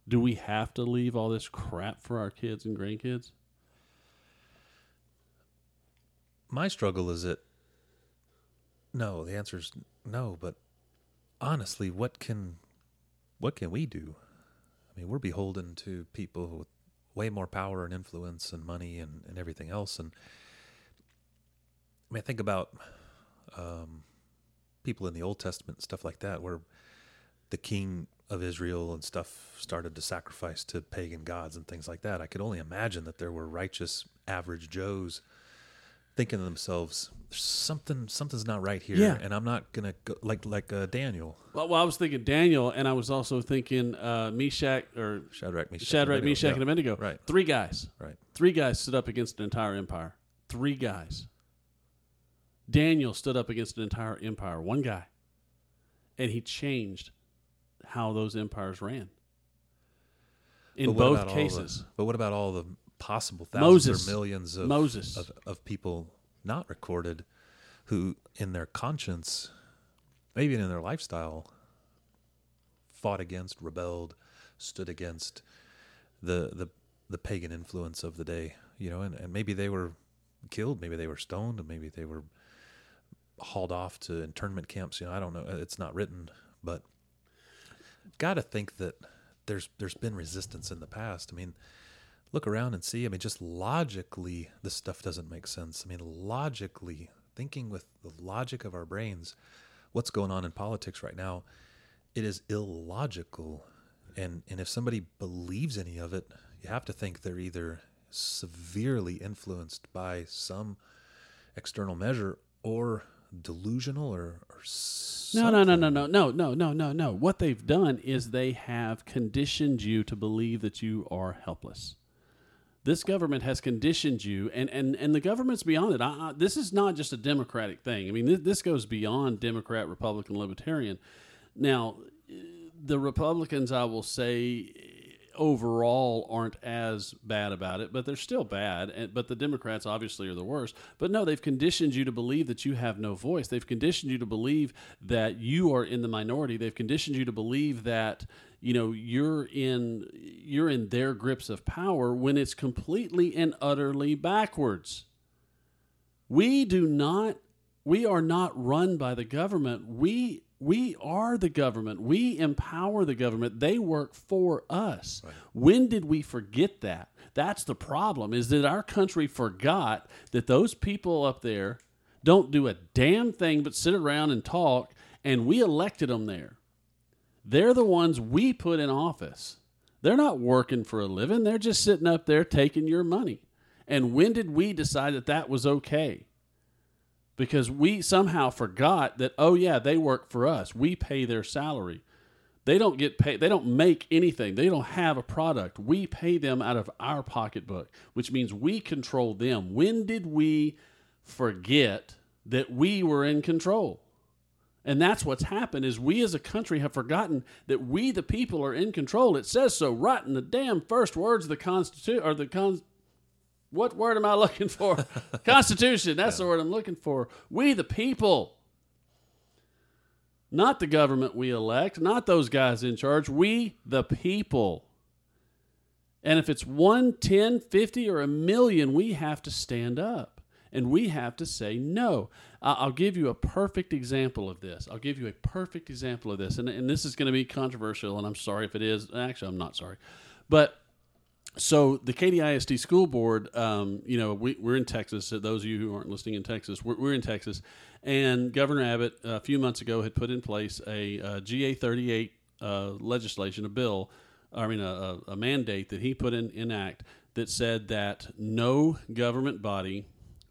Do we have to leave all this crap for our kids and grandkids? My struggle is that, no, the answer is no, but honestly, what can, what can we do? I mean, we're beholden to people with way more power and influence and money and, and everything else. And I mean, I think about um, people in the Old Testament and stuff like that, where the king of Israel and stuff started to sacrifice to pagan gods and things like that. I could only imagine that there were righteous average Joes thinking to themselves, something, something's not right here. Yeah. And I'm not going to go like, like uh, Daniel. Well, well, I was thinking Daniel and I was also thinking uh, Meshach or Shadrach, Meshach, Shadrach, and, Meshach yeah. and Abednego. Right. Three guys, right. Three guys stood up against an entire empire. Three guys. Daniel stood up against an entire empire. One guy. And he changed how those empires ran in both cases. The, but what about all the possible thousands Moses, or millions of, Moses. of of people not recorded who in their conscience, maybe in their lifestyle, fought against, rebelled, stood against the the, the pagan influence of the day, you know, and, and maybe they were killed, maybe they were stoned, and maybe they were hauled off to internment camps, you know, I don't know, it's not written, but got to think that there's there's been resistance in the past. I mean, look around and see. I mean, just logically, this stuff doesn't make sense. I mean, logically, thinking with the logic of our brains, what's going on in politics right now, it is illogical. And and if somebody believes any of it, you have to think they're either severely influenced by some external measure or delusional or, or no, no, no, no, no, no, no, no, no, no. What they've done is they have conditioned you to believe that you are helpless. This government has conditioned you, and, and, and the government's beyond it. I, I, this is not just a Democratic thing. I mean, this, this goes beyond Democrat, Republican, Libertarian. Now, the Republicans, I will say, overall aren't as bad about it, but they're still bad. And, but the Democrats obviously are the worst. But no, they've conditioned you to believe that you have no voice. They've conditioned you to believe that you are in the minority. They've conditioned you to believe that, you know, you're in, you're in their grips of power when it's completely and utterly backwards. We do not, we are not run by the government. We We are the government. We empower the government. They work for us. Right. When did we forget that? That's the problem, is that our country forgot that those people up there don't do a damn thing but sit around and talk, and we elected them there. They're the ones we put in office. They're not working for a living. They're just sitting up there taking your money. And when did we decide that that was okay? Because we somehow forgot that, oh, yeah, they work for us. We pay their salary. They don't get paid. They don't make anything. They don't have a product. We pay them out of our pocketbook, which means we control them. When did we forget that we were in control? And that's what's happened is we as a country have forgotten that we, the people, are in control. It says so right in the damn first words of the Constitution, or the con- what word am I looking for? Constitution. That's yeah. the word I'm looking for. We, the people. Not the government we elect, not those guys in charge. We, the people. And if it's one, ten, fifty, or a million, we have to stand up. And we have to say no. I'll give you a perfect example of this. I'll give you a perfect example of this. And, and this is going to be controversial, and I'm sorry if it is. Actually, I'm not sorry. But so the Katy I S D school board, um, you know, we, we're in Texas. So those of you who aren't listening in Texas, we're, we're in Texas. And Governor Abbott a few months ago had put in place a, a G A thirty-eight uh, legislation, a bill, I mean, a, a mandate that he put in, in act that said that no government body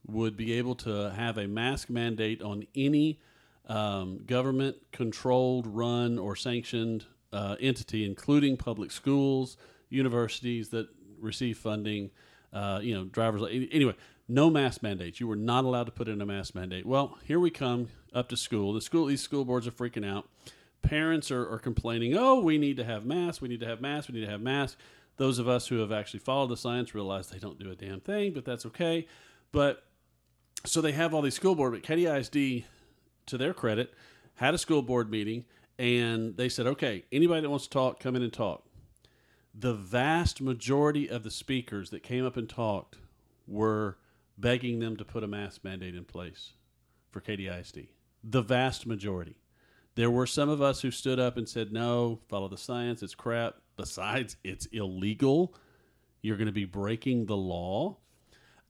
would be able to have a mask mandate on any um, government-controlled, run, or sanctioned uh, entity, including public schools, universities that receive funding, uh, you know, drivers. Anyway, no mask mandates. You were not allowed to put in a mask mandate. Well, here we come up to school. The school, these school boards are freaking out. Parents are, are complaining, oh, we need to have masks, we need to have masks, we need to have masks. Those of us who have actually followed the science realize they don't do a damn thing, but that's okay. But so they have all these school board, but Katy I S D, to their credit, had a school board meeting, and they said, okay, anybody that wants to talk, come in and talk. The vast majority of the speakers that came up and talked were begging them to put a mask mandate in place for Katy I S D. The vast majority. There were some of us who stood up and said, no, follow the science, it's crap. Besides, it's illegal. You're going to be breaking the law.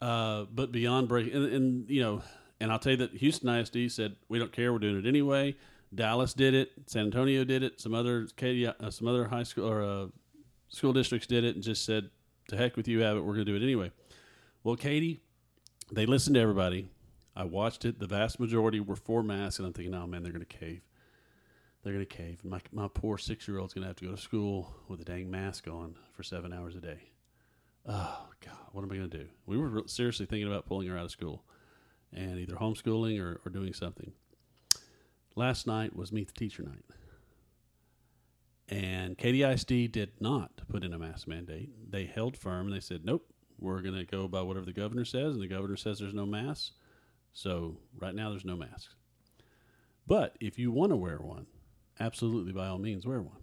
Uh, but beyond breaking, and, and, you know, and I'll tell you that Houston I S D said, we don't care, we're doing it anyway. Dallas did it. San Antonio did it. Some other Katy, uh, some other high school or uh, school districts did it and just said, to heck with you, Abbott, we're going to do it anyway. Well, Katy, they listened to everybody. I watched it. The vast majority were for masks, and I'm thinking, oh, man, they're going to cave. They're going to cave. And my, my poor six-year-old's going to have to go to school with a dang mask on for seven hours a day. Oh, God, what am I going to do? We were seriously thinking about pulling her out of school and either homeschooling or, or doing something. Last night was Meet the Teacher night. And Katy I S D did not put in a mask mandate. They held firm and they said, nope, we're going to go by whatever the governor says. And the governor says there's no masks. So right now there's no masks. But if you want to wear one, absolutely by all means wear one.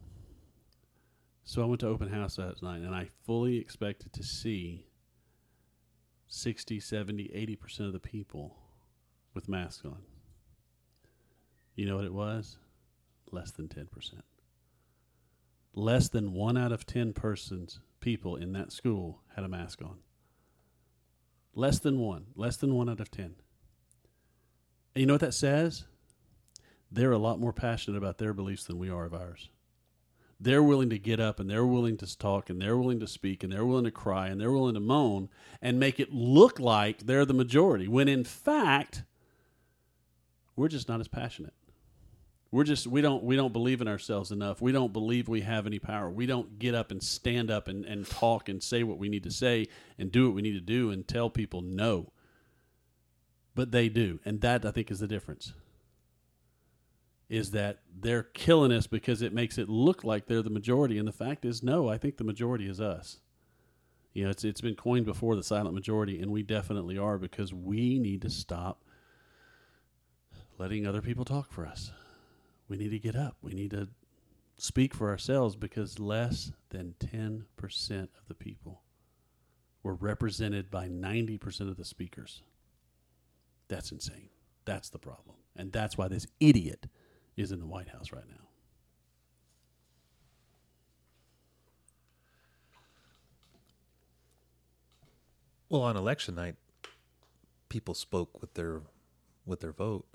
So I went to open house last night, and I fully expected to see sixty, seventy, eighty percent of the people with masks on. You know what it was? Less than ten percent. Less than one out of ten persons, people in that school had a mask on. Less than one. Less than one out of ten. And you know what that says? They're a lot more passionate about their beliefs than we are of ours. They're willing to get up and they're willing to talk and they're willing to speak and they're willing to cry and they're willing to moan and make it look like they're the majority when in fact we're just not as passionate. We're just we don't we don't believe in ourselves enough. We don't believe we have any power. We don't get up and stand up and, and talk and say what we need to say and do what we need to do and tell people no. But they do, and that I think is the difference. Is that they're killing us because it makes it look like they're the majority. And the fact is, no, I think the majority is us. You know, it's it's been coined before, the silent majority, and we definitely are, because we need to stop letting other people talk for us. We need to get up. We need to speak for ourselves, because less than ten percent of the people were represented by ninety percent of the speakers. That's insane. That's the problem. And that's why this idiot is in the White House right now. Well, on election night, people spoke with their with their vote,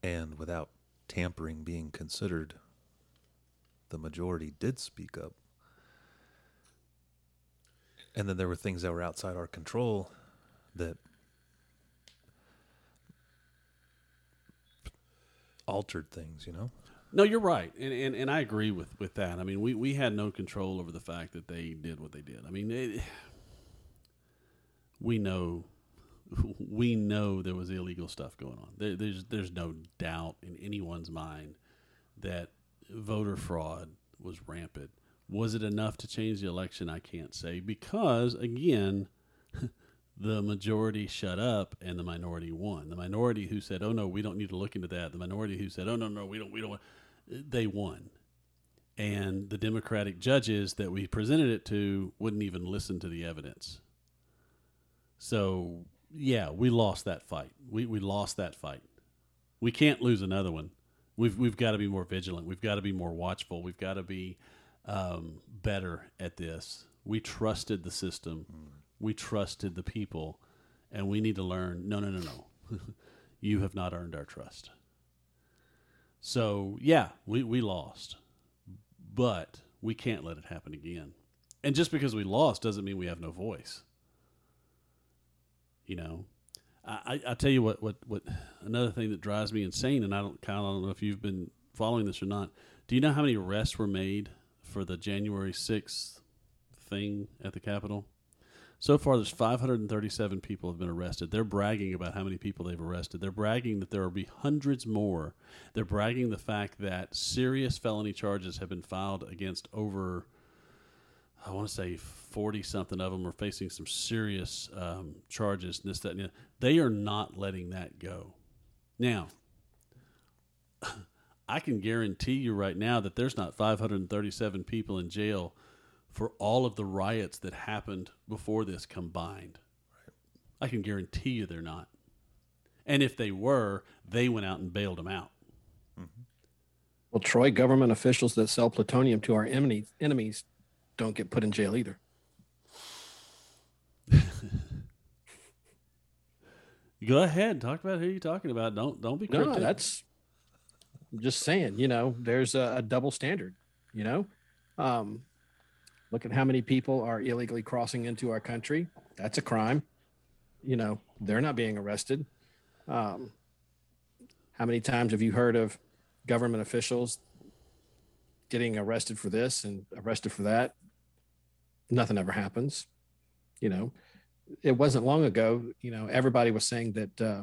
and without tampering being considered, the majority did speak up. And then there were things that were outside our control that altered things, you know? No, you're right, and and, and I agree with, with that. I mean, we, we had no control over the fact that they did what they did. I mean, it, we know we know there was illegal stuff going on. There, there's there's no doubt in anyone's mind that voter fraud was rampant. Was it enough to change the election? I can't say, because again, the majority shut up and the minority won. The minority who said, "Oh no, we don't need to look into that." The minority who said, "Oh no, no, we don't, we don't," they won. And the Democratic judges that we presented it to wouldn't even listen to the evidence. So yeah, we lost that fight. We we lost that fight. We can't lose another one. We've we've got to be more vigilant. We've got to be more watchful. We've got to be um, better at this. We trusted the system. Mm. We trusted the people, and we need to learn, no, no, no, no. You have not earned our trust. So, yeah, we, we lost. But we can't let it happen again. And just because we lost doesn't mean we have no voice. You know, I, I, I tell you what, what, what, another thing that drives me insane, and I don't, Kyle, I don't know if you've been following this or not. Do you know how many arrests were made for the January sixth thing at the Capitol? So far, there's five hundred thirty-seven people have been arrested. They're bragging about how many people they've arrested. They're bragging that there will be hundreds more. They're bragging the fact that serious felony charges have been filed against over, I want to say forty-something of them are facing some serious um, charges. This, that, and that. They are not letting that go. Now, I can guarantee you right now that there's not five hundred thirty-seven people in jail for all of the riots that happened before this combined. Right. I can guarantee you they're not. And if they were, they went out and bailed them out. Mm-hmm. Well, Troy, government officials that sell plutonium to our enemies, enemies don't get put in jail either. Go ahead, talk about who you're talking about. Don't don't be cryptic. No, that's I'm just saying, you know, there's a, a double standard, you know? Um Look at how many people are illegally crossing into our country. That's a crime. You know, they're not being arrested. Um, how many times have you heard of government officials getting arrested for this and arrested for that? Nothing ever happens. You know, it wasn't long ago, you know, everybody was saying that uh,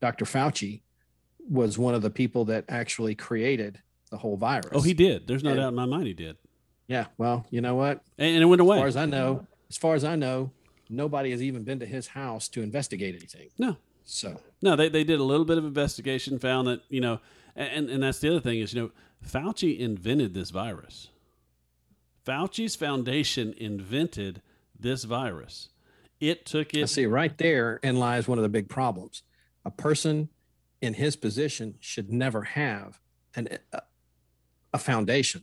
Doctor Fauci was one of the people that actually created the whole virus. Oh, he did. There's no and, doubt in my mind he did. Yeah, well, you know what? And it went away. As far as I know, as far as I know, nobody has even been to his house to investigate anything. No. So. No, they, they did a little bit of investigation, found that, you know, and, and that's the other thing is, you know, Fauci invented this virus. Fauci's foundation invented this virus. It took it. I see, right there and lies one of the big problems. A person in his position should never have an a, a foundation.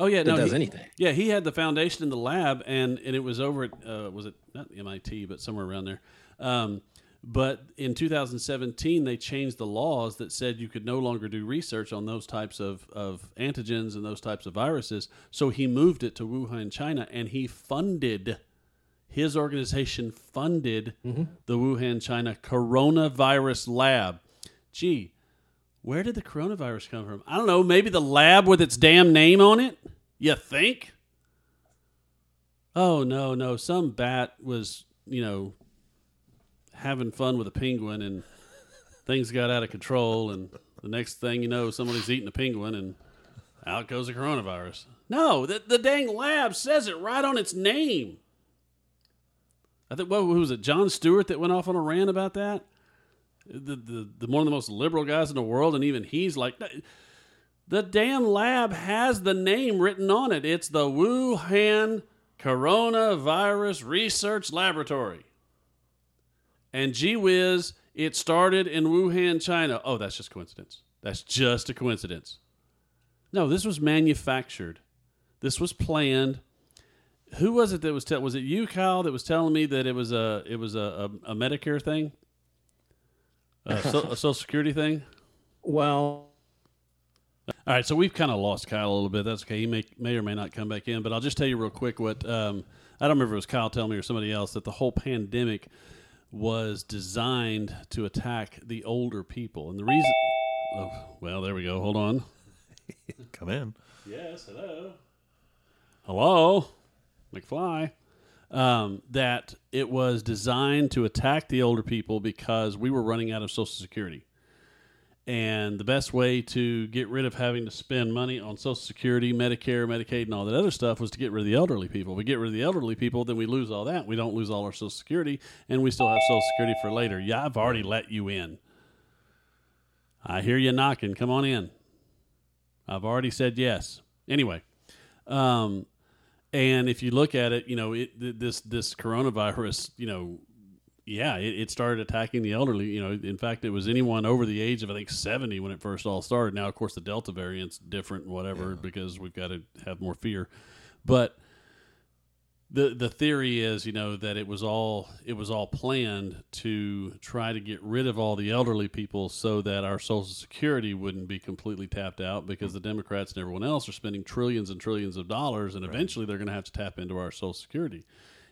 Oh yeah, no, does he, anything. Yeah, he had the foundation in the lab, and, and it was over at uh, was it not M I T, but somewhere around there. Um, but in two thousand seventeen, they changed the laws that said you could no longer do research on those types of, of antigens and those types of viruses. So he moved it to Wuhan, China, and he funded his organization funded mm-hmm. the Wuhan, China coronavirus lab. Gee. Where did the coronavirus come from? I don't know. Maybe the lab with its damn name on it? You think? Oh, no, no. Some bat was, you know, having fun with a penguin and things got out of control. And the next thing you know, somebody's eating a penguin and out goes the coronavirus. No, the, the dang lab says it right on its name. I think, what was it? John Stewart that went off on a rant about that? The, the the one of the most liberal guys in the world, and even he's like, the damn lab has the name written on it. It's the Wuhan Coronavirus Research Laboratory. And gee whiz, it started in Wuhan, China. Oh, that's just coincidence. That's just a coincidence. No, this was manufactured. This was planned. Who was it that was telling? Was it you, Kyle, that was telling me that it was a it was a, a, a Medicare thing? Uh, so, a Social Security thing? Well. All right, so we've kind of lost Kyle a little bit. That's okay. He may, may or may not come back in, but I'll just tell you real quick what, um, I don't remember if it was Kyle telling me or somebody else, that the whole pandemic was designed to attack the older people. And the reason, oh, well, there we go. Hold on. Come in. Yes, hello. Hello, McFly. Um, that it was designed to attack the older people because we were running out of Social Security. And the best way to get rid of having to spend money on Social Security, Medicare, Medicaid, and all that other stuff was to get rid of the elderly people. We get rid of the elderly people, then we lose all that. We don't lose all our Social Security, and we still have Social Security for later. Yeah, I've already let you in. I hear you knocking. Come on in. I've already said yes. Anyway, um, and if you look at it, you know, it, this this coronavirus, you know, yeah, it, it started attacking the elderly. You know, in fact, it was anyone over the age of, I think, seventy when it first all started. Now, of course, the Delta variant's different, whatever, yeah. because we've got to have more fear. But the the theory is, you know, that it was all it was all planned to try to get rid of all the elderly people so that our Social Security wouldn't be completely tapped out, because the Democrats and everyone else are spending trillions and trillions of dollars, and right. eventually they're going to have to tap into our Social Security,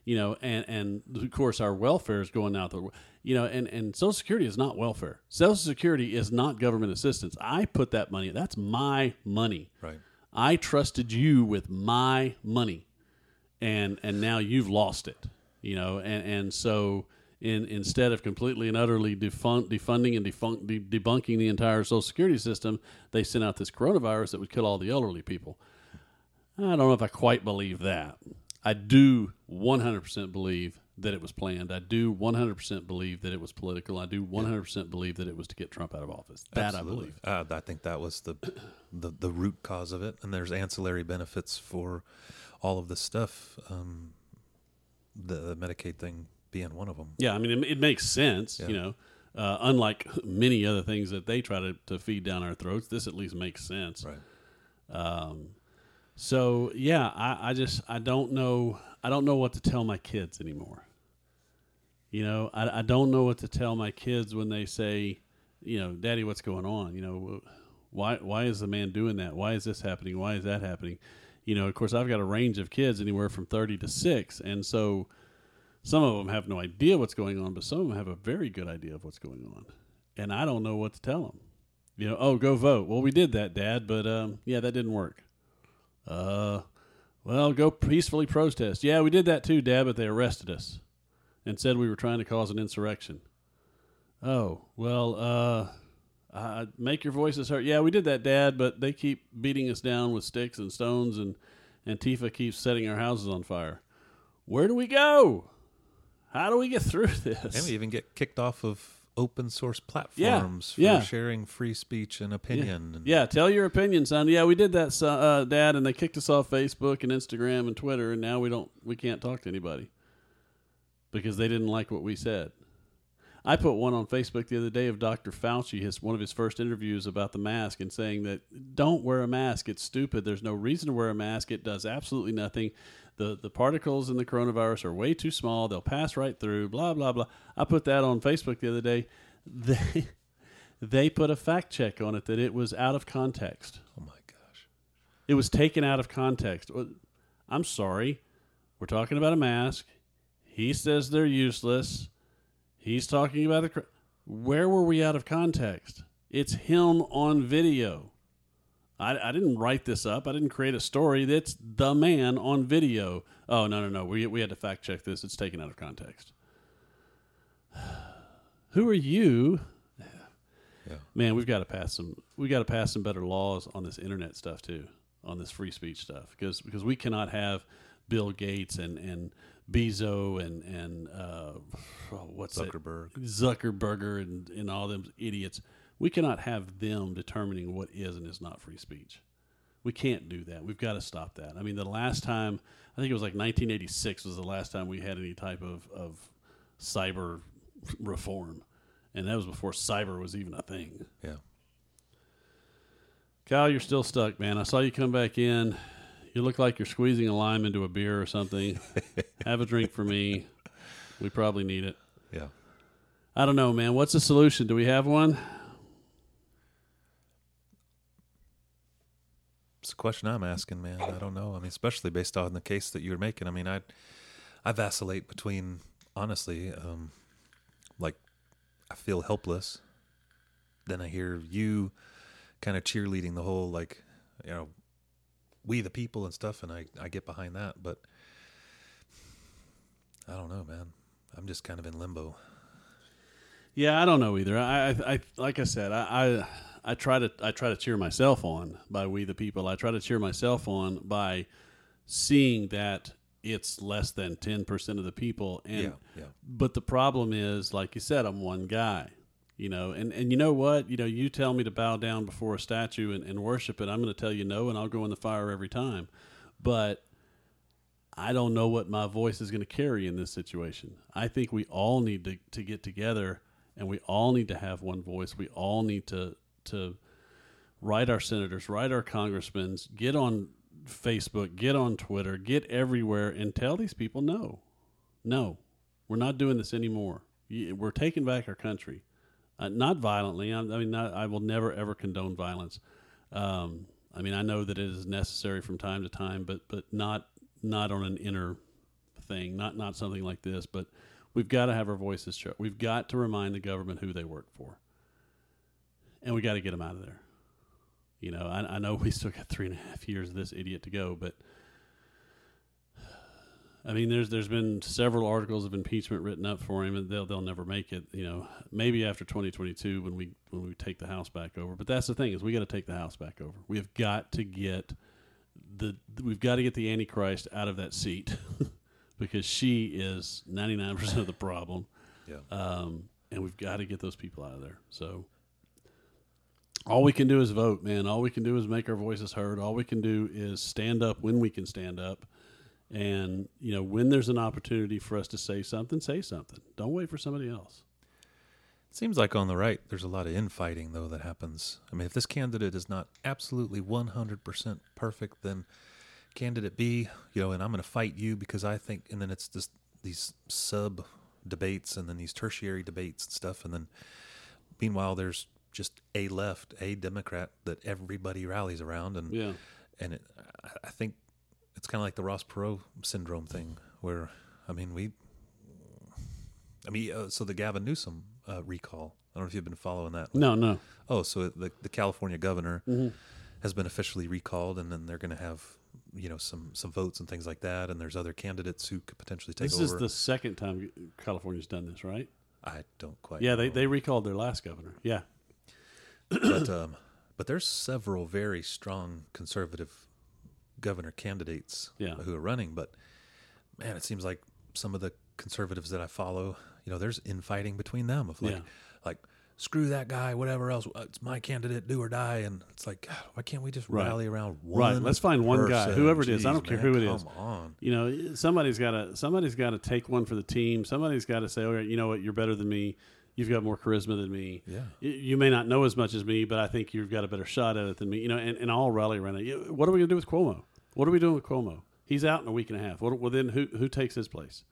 you know, and and of course our welfare is going out the, you know, and and Social Security is not welfare. Social Security is not government assistance. I put that money. That's my money. Right. I trusted you with my money. And and now you've lost it, you know, and, and so in instead of completely and utterly defund, defunding and defun- de- debunking the entire Social Security system, they sent out this coronavirus that would kill all the elderly people. I don't know if I quite believe that. I do one hundred percent believe that it was planned. I do one hundred percent believe that it was political. I do one hundred percent believe that it was to get Trump out of office. That Absolutely. I believe. Uh, I think that was the, the the root cause of it. And there's ancillary benefits for all of this stuff, um, the, the Medicaid thing being one of them. Yeah, I mean, it, it makes sense, yeah. you know, uh, unlike many other things that they try to, to feed down our throats, this at least makes sense. Right. Um, so, yeah, I, I just, I don't know, I don't know what to tell my kids anymore. You know, I, I don't know what to tell my kids when they say, you know, Daddy, what's going on? You know, why, why is the man doing that? Why is this happening? Why is that happening? You know, of course, I've got a range of kids anywhere from thirty to six. And so some of them have no idea what's going on, but some of them have a very good idea of what's going on. And I don't know what to tell them. You know, oh, go vote. Well, we did that, Dad, but um, yeah, that didn't work. Uh, well, go peacefully protest. Yeah, we did that too, Dad, but they arrested us and said we were trying to cause an insurrection. Oh, well, uh... Uh, make your voices heard. Yeah, we did that, Dad, but they keep beating us down with sticks and stones, and Antifa keeps setting our houses on fire. Where do we go? How do we get through this? And we even get kicked off of open source platforms yeah, for yeah. sharing free speech and opinion. Yeah. And yeah, tell your opinion, son. Yeah, we did that, son, uh, Dad, and they kicked us off Facebook and Instagram and Twitter, and now we don't, we can't talk to anybody because they didn't like what we said. I put one on Facebook the other day of Doctor Fauci, his one of his first interviews about the mask, and saying that don't wear a mask. It's stupid. There's no reason to wear a mask. It does absolutely nothing. The the particles in the coronavirus are way too small. They'll pass right through, blah, blah, blah. I put that on Facebook the other day. They, they put a fact check on it that it was out of context. Oh, my gosh. It was taken out of context. I'm sorry. We're talking about a mask. He says they're useless. He's talking about the... Where were we out of context? It's him on video. I, I didn't write this up. I didn't create a story. That's the man on video. Oh, no, no, no. We we had to fact check this. It's taken out of context. Who are you? Yeah. Man, we've got to pass some... we got to pass some better laws on this internet stuff, too, on this free speech stuff, because because we cannot have Bill Gates and... and Bezos and and uh, what's Zuckerberg, it? Zuckerberger, and, and all them idiots. We cannot have them determining what is and is not free speech. We can't do that. We've got to stop that. I mean, the last time, I think it was like nineteen eighty-six was the last time we had any type of, of cyber reform, and that was before cyber was even a thing. Yeah. Kyle, you're still stuck, man. I saw you come back in. You look like you're squeezing a lime into a beer or something. Have a drink for me. We probably need it. Yeah. I don't know, man. What's the solution? Do we have one? It's a question I'm asking, man. I don't know. I mean, especially based on the case that you're making. I mean, I I vacillate between, honestly, um, like I feel helpless. Then I hear you kind of cheerleading the whole, like, you know, we the people and stuff, and I, I get behind that, but I don't know, man. I'm just kind of in limbo. Yeah, I don't know either. I, I, I like I said, I, I, I try to, I try to cheer myself on by we the people. I try to cheer myself on by seeing that it's less than ten percent of the people. And, yeah, yeah. But the problem is, like you said, I'm one guy, you know, and, and you know what, you know, you tell me to bow down before a statue and, and worship it. I'm going to tell you no, and I'll go in the fire every time. But I don't know what my voice is going to carry in this situation. I think we all need to, to get together, and we all need to have one voice. We all need to, to write our senators, write our congressmen, get on Facebook, get on Twitter, get everywhere, and tell these people, no, no, we're not doing this anymore. We're taking back our country. Uh, not violently. I, I mean, not, I will never, ever condone violence. Um, I mean, I know that it is necessary from time to time, but, but not, not on an inner thing, not, not something like this, but we've got to have our voices checked. We've got to remind the government who they work for, and we got to get them out of there. You know, I, I know we still got three and a half years of this idiot to go, but I mean, there's there's been several articles of impeachment written up for him, and they'll they'll never make it. You know, maybe after twenty twenty-two when we when we take the House back over. But that's the thing, is we got to take the House back over. We have got to get the we've got to get the Antichrist out of that seat because she is ninety-nine percent of the problem. Yeah, um, and we've got to get those people out of there. So. All we can do is vote, man. All we can do is make our voices heard. All we can do is stand up when we can stand up. And, you know, when there's an opportunity for us to say something, say something. Don't wait for somebody else. It seems like on the right, there's a lot of infighting, though, that happens. I mean, if this candidate is not absolutely one hundred percent perfect, then candidate B, you know, and I'm going to fight you because I think, and then it's just these sub-debates and then these tertiary debates and stuff. And then, meanwhile, there's just a left, a Democrat that everybody rallies around. And yeah. and it, I think it's kind of like the Ross Perot syndrome thing where, I mean, we, I mean, uh, so the Gavin Newsom uh, recall, I don't know if you've been following that. No, no. Oh, so the, the California governor mm-hmm. has been officially recalled, and then they're going to have, you know, some, some votes and things like that. And there's other candidates who could potentially take this over. This is the second time California's done this, right? I don't quite Yeah, know. they they recalled their last governor. Yeah. But um, but there's several very strong conservative governor candidates yeah. who are running. But man, it seems like some of the conservatives that I follow, you know, there's infighting between them of like, yeah. like screw that guy, whatever else, it's my candidate, do or die. And it's like, why can't we just right. rally around one? Right, let's find person. one guy, whoever it is. Jeez, I don't man, care who it come is. Come on, you know, somebody's got to somebody's got to take one for the team. Somebody's got to say, oh, you know what, you're better than me. You've got more charisma than me. Yeah. You may not know as much as me, but I think you've got a better shot at it than me. You know, and, and I'll rally around it. What are we going to do with Cuomo? What are we doing with Cuomo? He's out in a week and a half. What, well, then who who takes his place?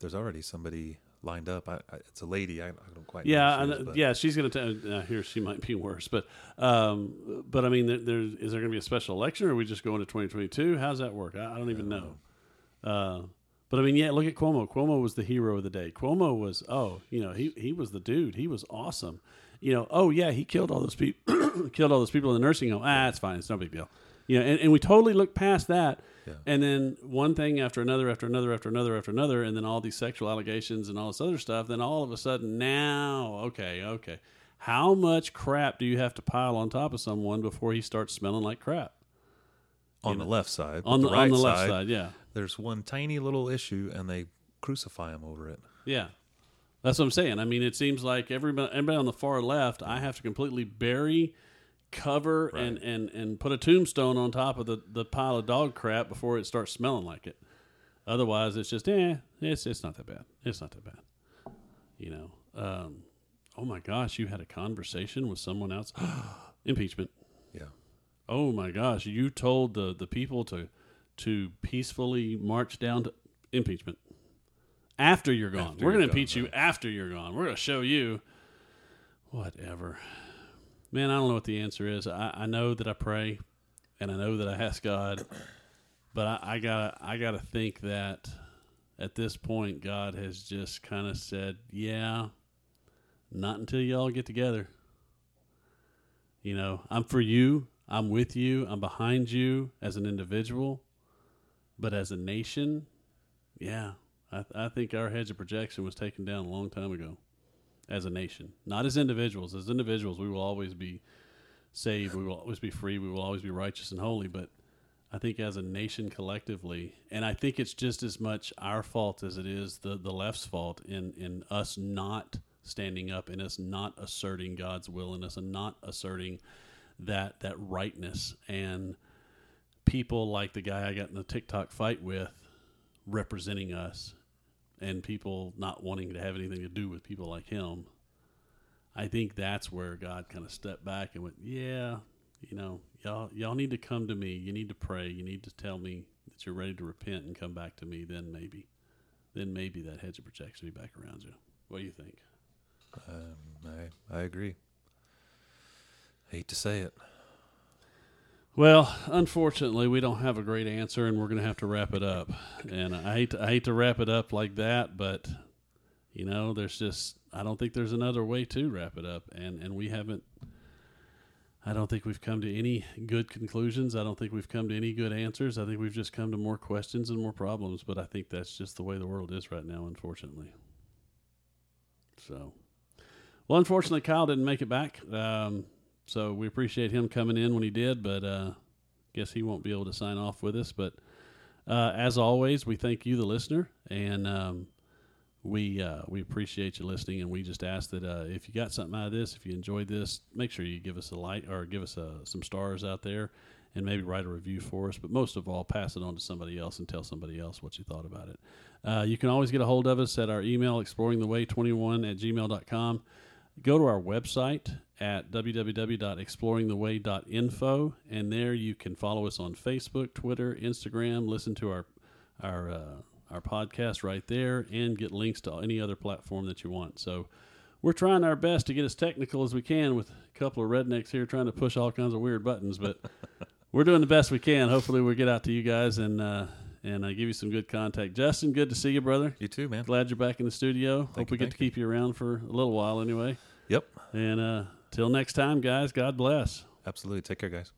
There's already somebody lined up. I, I, it's a lady. I, I don't quite yeah, know. Who she is, but. Yeah, she's going to. Uh, here, she might be worse. But, um, but I mean, there, there, is there going to be a special election, or are we just going to twenty twenty-two? How's that work? I, I don't even I don't know. know. Uh, But, I mean, yeah, look at Cuomo. Cuomo was the hero of the day. Cuomo was, oh, you know, he, he was the dude. He was awesome. You know, oh, yeah, he killed all those people killed all those people in the nursing home. Ah, it's fine. It's no big deal. You know, and, and we totally looked past that. Yeah. And then one thing after another, after another, after another, after another, and then all these sexual allegations and all this other stuff. Then all of a sudden, now, okay, okay. How much crap do you have to pile on top of someone before he starts smelling like crap? On you the know? left side. On the, the right on the left side, side yeah. There's one tiny little issue, and they crucify him over it. Yeah, that's what I'm saying. I mean, it seems like everybody, everybody on the far left, I have to completely bury, cover, right. and, and, and put a tombstone on top of the, the pile of dog crap before it starts smelling like it. Otherwise, it's just, eh, it's it's not that bad. It's not that bad. You know, um, oh, my gosh, you had a conversation with someone else. Impeachment. Yeah. Oh, my gosh, you told the, the people to... to peacefully march down to impeachment after you're gone. After We're going to impeach gone, you right. after you're gone. We're going to show you whatever, man. I don't know what the answer is. I, I know that I pray, and I know that I ask God, but I, I gotta, I gotta think that at this point, God has just kind of said, yeah, not until y'all get together. You know, I'm for you. I'm with you. I'm behind you as an individual, but as a nation, yeah, I, I think our hedge of projection was taken down a long time ago as a nation, not as individuals. As individuals, we will always be saved. We will always be free. We will always be righteous and holy. But I think as a nation collectively, and I think it's just as much our fault as it is the, the left's fault in, in us not standing up and us not asserting God's will in us and not asserting that that rightness. And people like the guy I got in the TikTok fight with representing us and people not wanting to have anything to do with people like him. I think that's where God kind of stepped back and went, yeah, you know, y'all, y'all need to come to me. You need to pray. You need to tell me that you're ready to repent and come back to me. Then maybe, then maybe that hedge of protection will be back around you. What do you think? Um, I, I agree. Hate to say it. Well, unfortunately, we don't have a great answer, and we're going to have to wrap it up. And I hate to, I hate to wrap it up like that, but you know, there's just I don't think there's another way to wrap it up, and and we haven't. I don't think we've come to any good conclusions. I don't think we've come to any good answers. I think we've just come to more questions and more problems. But I think that's just the way the world is right now, unfortunately. So, well, unfortunately, Kyle didn't make it back. Um, so we appreciate him coming in when he did, but uh, guess he won't be able to sign off with us. But uh, as always, we thank you, the listener, and um, we uh, we appreciate you listening. And we just ask that uh, if you got something out of this, if you enjoyed this, make sure you give us a like or give us uh, some stars out there, and maybe write a review for us. But most of all, pass it on to somebody else and tell somebody else what you thought about it. Uh, you can always get a hold of us at our email, exploring the way twenty-one at gmail dot com. Go to our website at w w w dot exploring the way dot info, and there you can follow us on Facebook, Twitter, Instagram, listen to our our uh, our podcast right there, and get links to any other platform that you want. So we're trying our best to get as technical as we can with a couple of rednecks here trying to push all kinds of weird buttons, but we're doing the best we can. Hopefully we'll get out to you guys and uh, and uh, give you some good contact. Justin, good to see you, brother. You too, man. Glad you're back in the studio. Thank Hope you, we get to you. Keep you around for a little while anyway. Yep. And uh, till next time, guys, God bless. Absolutely. Take care, guys.